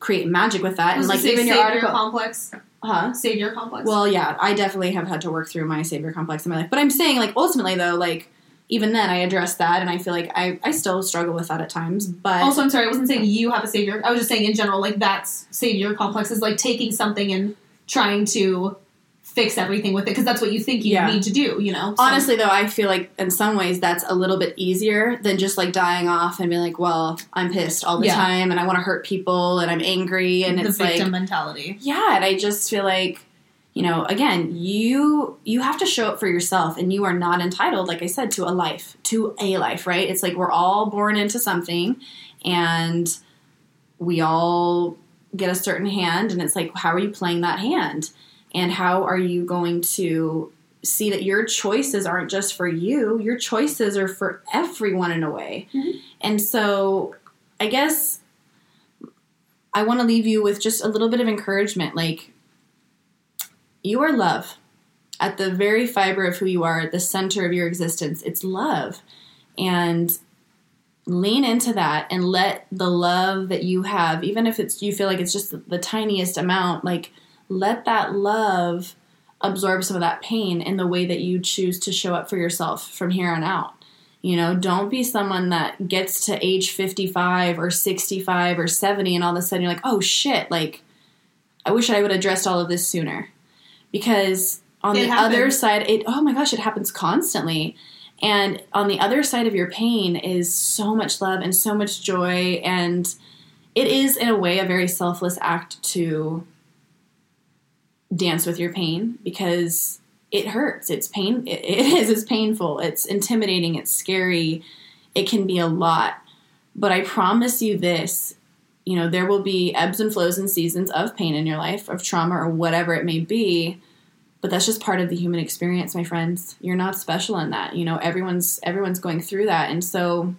create magic with that. And like, even your article, complex. Huh? Savior complex. Well, yeah, I definitely have had to work through my savior complex in my life. But I'm saying, like, ultimately, though, like, even then, I address that, and I feel like I, I still struggle with that at times, but... Also, I'm sorry, I wasn't saying you have a savior. I was just saying, in general, like, that's savior complex is, like, taking something and trying to fix everything with it, because that's what you think you yeah. need to do, you know? So. Honestly, though, I feel like, in some ways, that's a little bit easier than just, like, dying off and being like, well, I'm pissed all the yeah. time, and I want to hurt people, and I'm angry, and the it's, like... The victim mentality. Yeah, and I just feel like... You know, again, you you have to show up for yourself, and you are not entitled, like I said, to a life, to a life, right? It's like, we're all born into something, and we all get a certain hand, and it's like, how are you playing that hand? And how are you going to see that your choices aren't just for you? Your choices are for everyone in a way. Mm-hmm. And so I guess I want to leave you with just a little bit of encouragement, like, you are love. At the very fiber of who you are, at the center of your existence, it's love. And lean into that and let the love that you have, even if it's you feel like it's just the, the tiniest amount, like, let that love absorb some of that pain in the way that you choose to show up for yourself from here on out. You know, don't be someone that gets to age fifty-five or sixty-five or seventy and all of a sudden you're like, oh shit, like, I wish I would have addressed all of this sooner. Because on it the happens. other side, it oh my gosh, it happens constantly. And on the other side of your pain is so much love and so much joy. And it is, in a way, a very selfless act to dance with your pain, because it hurts. It's pain. It, it is. It's painful. It's intimidating. It's scary. It can be a lot. But I promise you this. You know, there will be ebbs and flows and seasons of pain in your life, of trauma or whatever it may be, but that's just part of the human experience, my friends. You're not special in that. You know, everyone's everyone's going through that. And so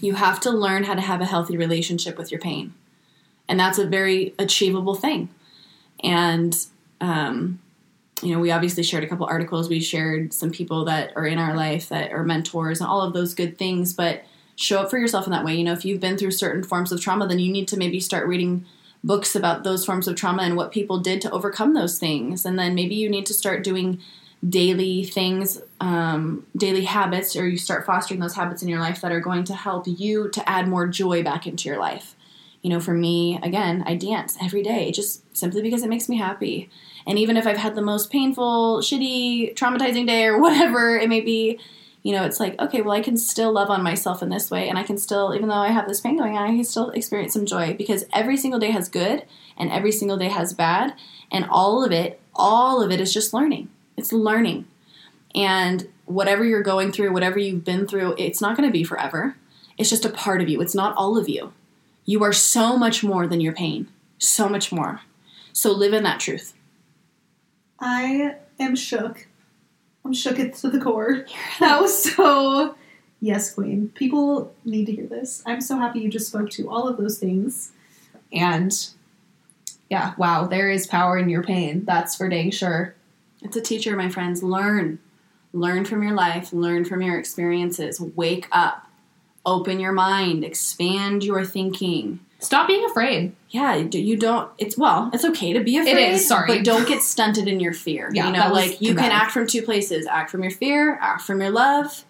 you have to learn how to have a healthy relationship with your pain. And that's a very achievable thing. And, um, you know, we obviously shared a couple articles. We shared some people that are in our life that are mentors and all of those good things, but show up for yourself in that way. You know, if you've been through certain forms of trauma, then you need to maybe start reading books about those forms of trauma and what people did to overcome those things. And then maybe you need to start doing daily things, um, daily habits, or you start fostering those habits in your life that are going to help you to add more joy back into your life. You know, for me, again, I dance every day just simply because it makes me happy. And even if I've had the most painful, shitty, traumatizing day or whatever it may be, you know, it's like, okay, well, I can still love on myself in this way. And I can still, even though I have this pain going on, I can still experience some joy, because every single day has good and every single day has bad. And all of it, all of it is just learning. It's learning. And whatever you're going through, whatever you've been through, it's not going to be forever. It's just a part of you. It's not all of you. You are so much more than your pain, so much more. So live in that truth. I am shook. I'm shook it to the core. That was so, yes, Queen. People need to hear this. I'm so happy you just spoke to all of those things. And yeah, wow, there is power in your pain. That's for dang sure. It's a teacher, my friends. Learn. Learn from your life. Learn from your experiences. Wake up. Open your mind. Expand your thinking. Stop being afraid. Yeah, you don't, it's, well, it's okay to be afraid. It is, sorry. But don't get stunted in your fear. Yeah, you know, like, you can act from two places. Act from your fear, act from your love.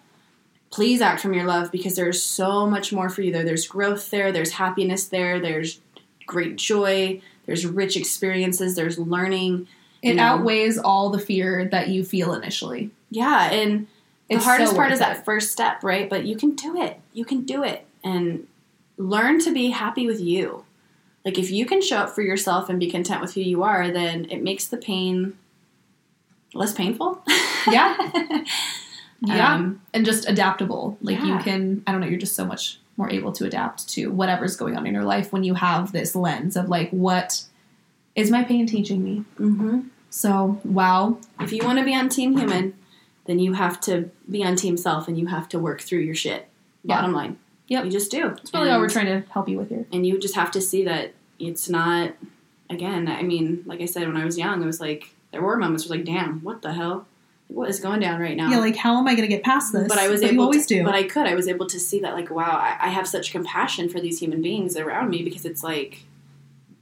Please act from your love, because there's so much more for you there. There's growth there. There's happiness there. There's great joy. There's rich experiences. There's learning. It outweighs all the fear that you feel initially. Yeah, and the hardest part is that first step, right? But you can do it. You can do it. And learn to be happy with you. Like, if you can show up for yourself and be content with who you are, then it makes the pain less painful. Yeah. Yeah. Um, and just adaptable. Like, yeah. You can, I don't know, you're just so much more able to adapt to whatever's going on in your life when you have this lens of, like, what is my pain teaching me? Mm-hmm. So, wow. If you want to be on Team Human, then you have to be on Team Self, and you have to work through your shit. Yeah. Bottom line. Yep. You just do. It's really all we're trying to help you with here. And you just have to see that it's not, again, I mean, like I said, when I was young, it was like, there were moments where, like, damn, what the hell? What is going down right now? Yeah, like, how am I going to get past this? But I was but able you always to, do. But I could. I was able to see that, like, wow, I, I have such compassion for these human beings around me, because it's like,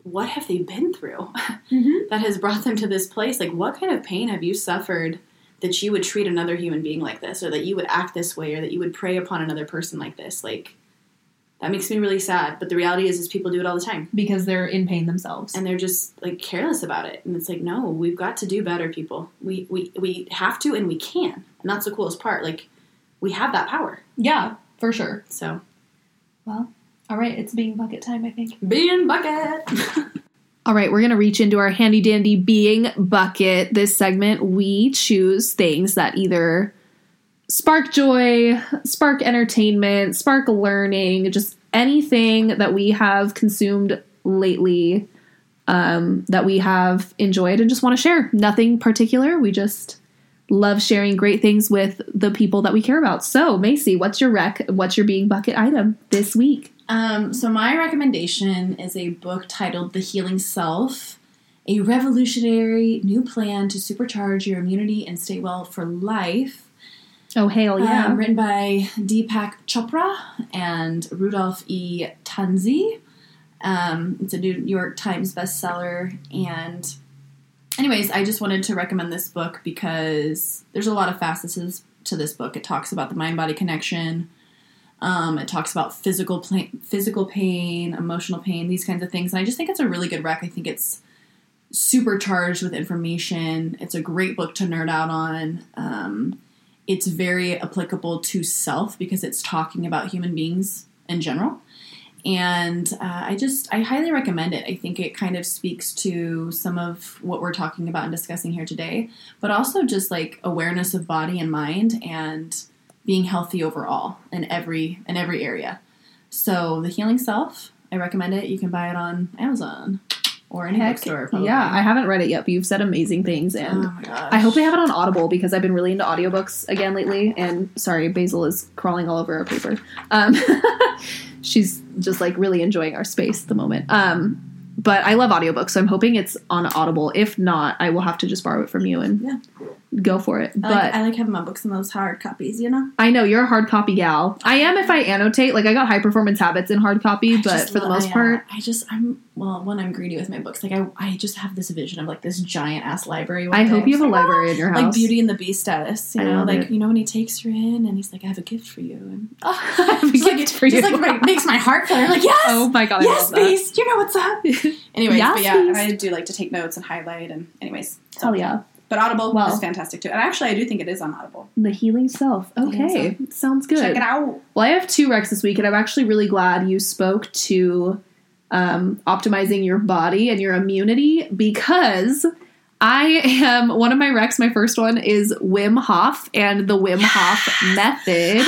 what have they been through mm-hmm. that has brought them to this place? Like, what kind of pain have you suffered that you would treat another human being like this, or that you would act this way, or that you would prey upon another person like this? Like, that makes me really sad. But the reality is, is people do it all the time. Because they're in pain themselves. And they're just, like, careless about it. And it's like, no, we've got to do better, people. We we, we have to, and we can. And that's the coolest part. Like, we have that power. Yeah, for sure. So. Well, all right. It's being bucket time, I think. Being bucket! All right, we're going to reach into our handy dandy being bucket. This segment, we choose things that either spark joy, spark entertainment, spark learning, just anything that we have consumed lately um, that we have enjoyed and just want to share. Nothing particular. We just love sharing great things with the people that we care about. So, Macy, what's your rec? What's your being bucket item this week? Um, so my recommendation is a book titled The Healing Self, a revolutionary new plan to supercharge your immunity and stay well for life. Oh, hell yeah. Um, written by Deepak Chopra and Rudolph E. Tanzi. Um, it's a New York Times bestseller. And anyways, I just wanted to recommend this book because there's a lot of facets to this book. It talks about the mind-body connection. Um, it talks about physical pl- physical pain, emotional pain, these kinds of things. And I just think it's a really good rec. I think it's supercharged with information. It's a great book to nerd out on. Um, it's very applicable to self because it's talking about human beings in general. And uh, I just, I highly recommend it. I think it kind of speaks to some of what we're talking about and discussing here today, but also just like awareness of body and mind and being healthy overall in every in every area. So The Healing Self, I recommend it. You can buy it on Amazon or any bookstore. Probably. Yeah, I haven't read it yet, but you've said amazing things. And oh my gosh. I hope they have it on Audible because I've been really into audiobooks again lately. And sorry, Basil is crawling all over our paper. Um, she's just like really enjoying our space at the moment. Um, but I love audiobooks, so I'm hoping it's on Audible. If not, I will have to just borrow it from you and yeah. Go for it. I but like, I like having my books in those hard copies, you know? I know. You're a hard copy gal. I am if I annotate. Like, I got high performance habits in hard copy, I but for love, the most I, uh, part... I just... I'm Well, when I'm greedy with my books, like, I I just have this vision of, like, this giant-ass library. I hope you have a like, library oh! in your house. Like, Beauty and the Beast status, you I know? Like, it. You know when he takes her in, and he's like, I have a gift for you. And, oh, I have a gift like, for for you. Just like my, makes my heart flutter. Like, yes. Oh my God. I yes, please. You know what's up. Anyways, yes, but yeah, and I do like to take notes and highlight and anyways. So. Hell yeah. But Audible well, is fantastic too. And actually, I do think it is on Audible. The Healing Self. Okay. Self. Sounds good. Check it out. Well, I have two recs this week, and I'm actually really glad you spoke to um, optimizing your body and your immunity, because I am, one of my recs, my first one is Wim Hof and the Wim Hof method.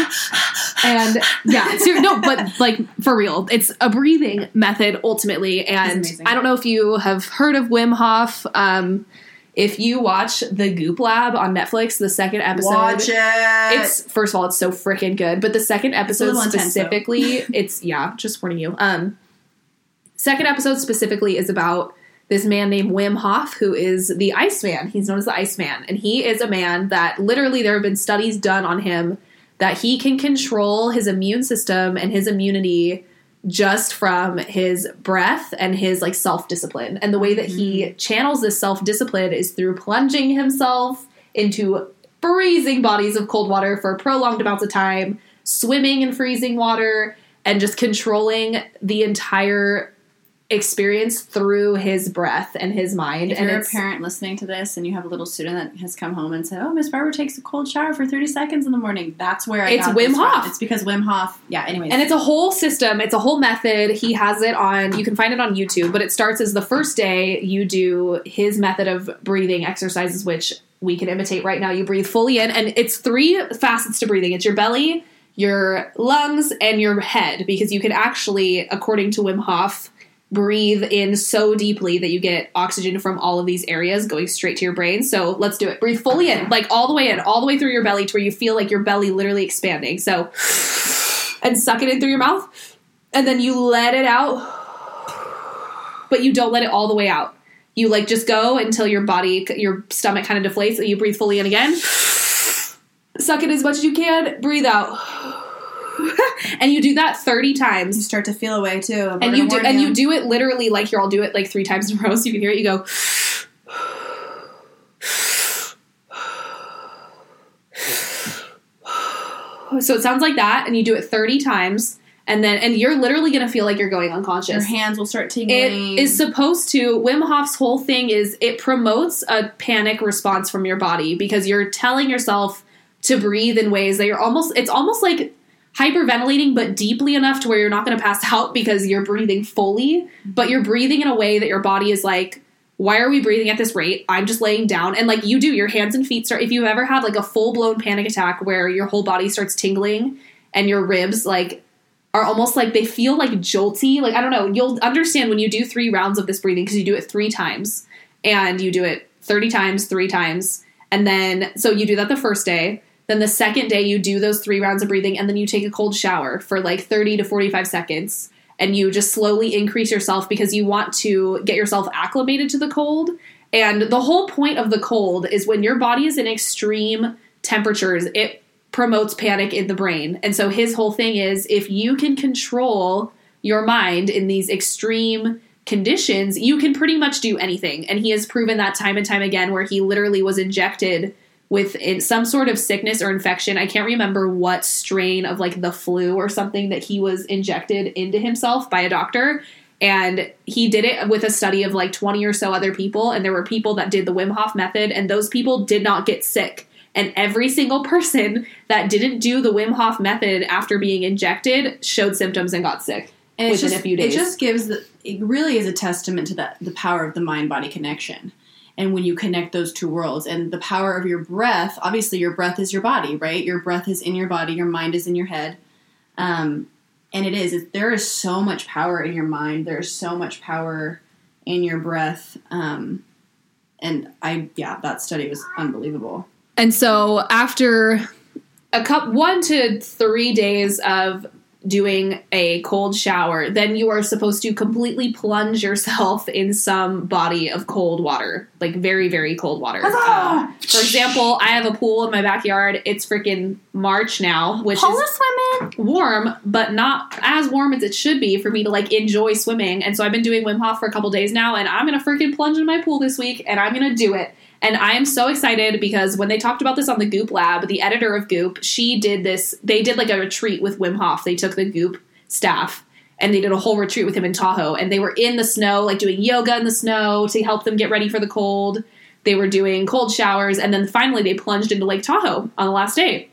And yeah, ser- no, but like for real, it's a breathing method ultimately. And I don't know if you have heard of Wim Hof. Um, If you watch The Goop Lab on Netflix, the second episode, watch it. It's first of all, it's so freaking good. But the second episode it's specifically, intense, it's yeah, just warning you. Um, second episode specifically is about this man named Wim Hof, who is the Iceman. He's known as the Iceman, and he is a man that literally there have been studies done on him that he can control his immune system and his immunity just from his breath and his like self-discipline. And the way that he channels this self-discipline is through plunging himself into freezing bodies of cold water for prolonged amounts of time, swimming in freezing water, and just controlling the entire experience through his breath and his mind. If and you're a parent listening to this and you have a little student that has come home and said, oh, Miss Barbara takes a cold shower for thirty seconds in the morning, that's where I it's got Wim Hof. It's because Wim Hof, yeah, anyways. And it's a whole system. It's a whole method. He has it on, you can find it on YouTube, but it starts as the first day you do his method of breathing exercises, which we can imitate right now. You breathe fully in, and it's three facets to breathing. It's your belly, your lungs, and your head, because you can actually, according to Wim Hof, breathe in so deeply that you get oxygen from all of these areas going straight to your brain. So let's do it. Breathe fully in, like all the way in, all the way through your belly to where you feel like your belly literally expanding. So, and suck it in through your mouth, and then you let it out, but you don't let it all the way out. You like just go until your body, your stomach kind of deflates, and you breathe fully in again. Suck it as much as you can, breathe out. And you do that thirty times. You start to feel away too. I'm and you do, and you. you do it literally like you're all do it like three times in a row, so you can hear it. You go, so it sounds like that, and you do it thirty times, and then and you're literally gonna feel like you're going unconscious. Your hands will start tingling. It is supposed to. Wim Hof's whole thing is it promotes a panic response from your body because you're telling yourself to breathe in ways that you're almost. It's almost like hyperventilating, but deeply enough to where you're not going to pass out because you're breathing fully, but you're breathing in a way that your body is like, why are we breathing at this rate? I'm just laying down. And like you do, your hands and feet start, if you've ever had like a full blown panic attack where your whole body starts tingling and your ribs like are almost like they feel like jolty. Like, I don't know, you'll understand when you do three rounds of this breathing because you do it three times and you do it thirty times, three times. And then, so you do that the first day. Then the second day you do those three rounds of breathing, and then you take a cold shower for like thirty to forty-five seconds, and you just slowly increase yourself because you want to get yourself acclimated to the cold. And the whole point of the cold is when your body is in extreme temperatures, it promotes panic in the brain. And so his whole thing is if you can control your mind in these extreme conditions, you can pretty much do anything. And he has proven that time and time again, where he literally was injected with some sort of sickness or infection. I can't remember what strain of like the flu or something that he was injected into himself by a doctor. And he did it with a study of like twenty or so other people. And there were people that did the Wim Hof method, and those people did not get sick. And every single person that didn't do the Wim Hof method after being injected showed symptoms and got sick and within just, a few days. It just gives, the, it really is a testament to that, the power of the mind-body connection. And when you connect those two worlds and the power of your breath, obviously your breath is your body, right? Your breath is in your body. Your mind is in your head. Um, and it is. It, there is so much power in your mind. There is so much power in your breath. Um, and I, yeah, that study was unbelievable. And so after a couple, one to three days of doing a cold shower, then you are supposed to completely plunge yourself in some body of cold water, like very, very cold water. Uh, for example, I have a pool in my backyard. It's freaking March now, which Polar is swimming. warm, but not as warm as it should be for me to like enjoy swimming. And so I've been doing Wim Hof for a couple days now, and I'm going to freaking plunge in my pool this week, and I'm going to do it. And I am so excited because when they talked about this on the Goop Lab, the editor of Goop, she did this. They did like a retreat with Wim Hof. They took the Goop staff, and they did a whole retreat with him in Tahoe, and they were in the snow, like doing yoga in the snow to help them get ready for the cold. They were doing cold showers, and then finally they plunged into Lake Tahoe on the last day.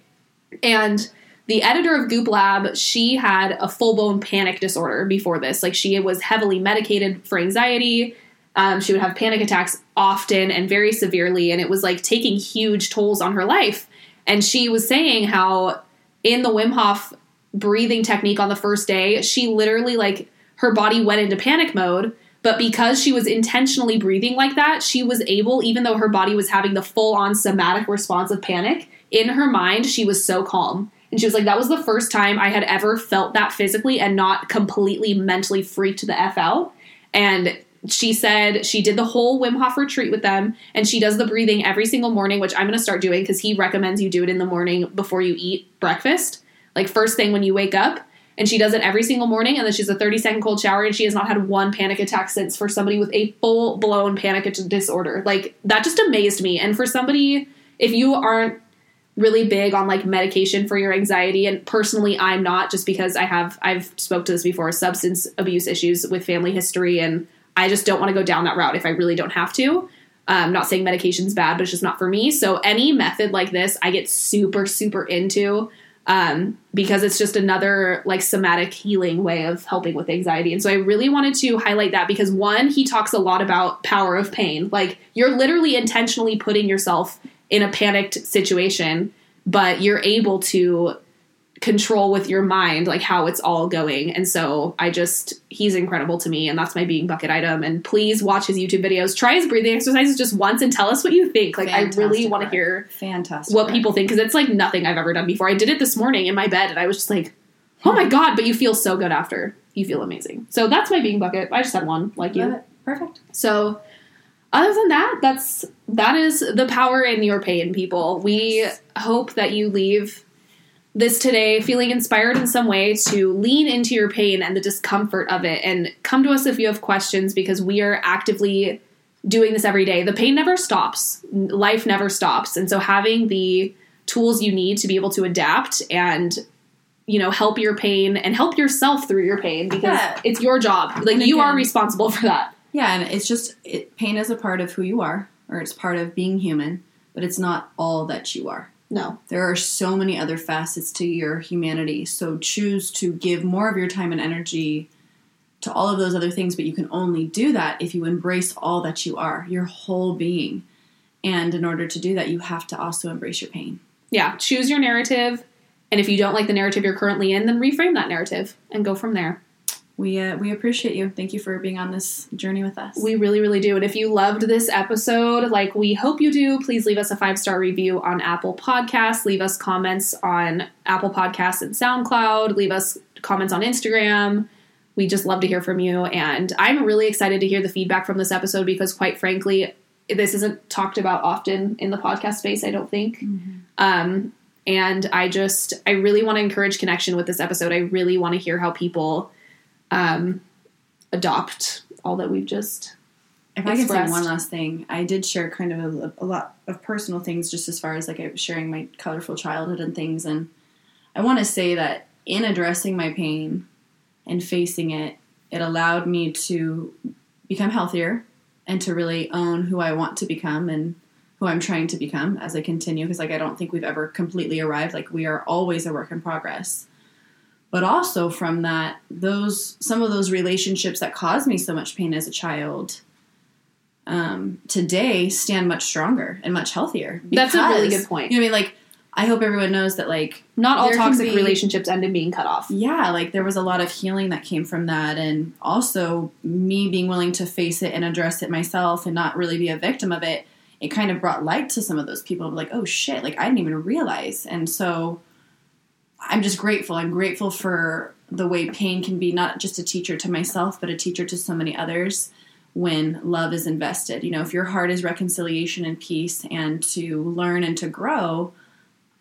And the editor of Goop Lab, she had a full-blown panic disorder before this. Like, she was heavily medicated for anxiety. Um, she would have panic attacks often and very severely, and it was, like, taking huge tolls on her life. And she was saying how in the Wim Hof breathing technique on the first day, she literally, like, her body went into panic mode. But because she was intentionally breathing like that, she was able, even though her body was having the full-on somatic response of panic, in her mind, she was so calm. And she was like, that was the first time I had ever felt that physically and not completely mentally freaked the F out. And she said she did the whole Wim Hof retreat with them, and she does the breathing every single morning, which I'm going to start doing because he recommends you do it in the morning before you eat breakfast, like first thing when you wake up. And she does it every single morning, and then she's a thirty-second cold shower, and she has not had one panic attack since, for somebody with a full-blown panic disorder. Like, that just amazed me. And for somebody, if you aren't really big on, like, medication for your anxiety, and personally I'm not, just because I have, I've spoke to this before, substance abuse issues with family history, and I just don't want to go down that route if I really don't have to. I'm um, not saying medication's bad, but it's just not for me. So any method like this, I get super, super into. Um, because it's just another, like, somatic healing way of helping with anxiety. And so I really wanted to highlight that because, one, he talks a lot about power of pain. Like, you're literally intentionally putting yourself in a panicked situation, but you're able to control with your mind, like, how it's all going. And so I just, he's incredible to me, and that's my being bucket item. And please watch his YouTube videos, try his breathing exercises just once, and tell us what you think. Like, fantastic. I really want to hear fantastic what people think, because it's like nothing I've ever done before. I did it this morning in my bed, and I was just like, oh my God, but you feel so good after. You feel amazing. So that's my being bucket. I just had one, like you. Perfect. So other than that, that's, that is the power in your pain, people. We hope that you leave this today feeling inspired in some way to lean into your pain and the discomfort of it, and come to us if you have questions, because we are actively doing this every day. The pain never stops. Life never stops. And so having the tools you need to be able to adapt and, you know, help your pain and help yourself through your pain, because yeah. it's your job. Like, again, you are responsible for that. Yeah. And it's just, it, pain is a part of who you are, or it's part of being human, but it's not all that you are. No. There are so many other facets to your humanity. So choose to give more of your time and energy to all of those other things, but you can only do that if you embrace all that you are, your whole being. And in order to do that, you have to also embrace your pain. Yeah. Choose your narrative. And if you don't like the narrative you're currently in, then reframe that narrative and go from there. We uh, we appreciate you. Thank you for being on this journey with us. We really, really do. And if you loved this episode, like we hope you do, please leave us a five-star review on Apple Podcasts. Leave us comments on Apple Podcasts and SoundCloud. Leave us comments on Instagram. We just love to hear from you. And I'm really excited to hear the feedback from this episode because, quite frankly, this isn't talked about often in the podcast space, I don't think. Mm-hmm. Um, and I just, I really want to encourage connection with this episode. I really want to hear how people um adopt all that we've just if expressed. I can say one last thing. I did share kind of a, a lot of personal things, just as far as like I was sharing my colorful childhood and things, and I want to say that in addressing my pain and facing it, it allowed me to become healthier and to really own who I want to become and who I'm trying to become as I continue, because like I don't think we've ever completely arrived. Like, we are always a work in progress. But also from that, those some of those relationships that caused me so much pain as a child, um, today stand much stronger and much healthier. Because, that's a really good point. You know what I mean? Like, I hope everyone knows that, like, not all toxic be, relationships end in being cut off. Yeah, like, there was a lot of healing that came from that, and also me being willing to face it and address it myself and not really be a victim of it. It kind of brought light to some of those people. Like, oh shit, like, I didn't even realize. And so I'm just grateful. I'm grateful for the way pain can be not just a teacher to myself, but a teacher to so many others when love is invested. You know, if your heart is reconciliation and peace and to learn and to grow,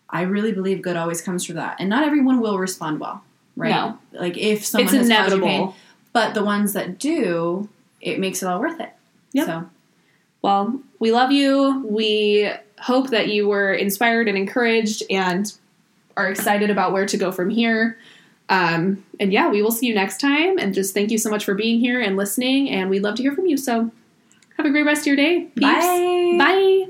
I really believe good always comes from that. And not everyone will respond well, right? No. Like, if someone it's has inevitable. Pain, but the ones that do, it makes it all worth it. Yep. So, well, we love you. We hope that you were inspired and encouraged and are excited about where to go from here. Um, and yeah, we will see you next time. And just thank you so much for being here and listening. And we'd love to hear from you. So have a great rest of your day. Peeps. Bye. Bye.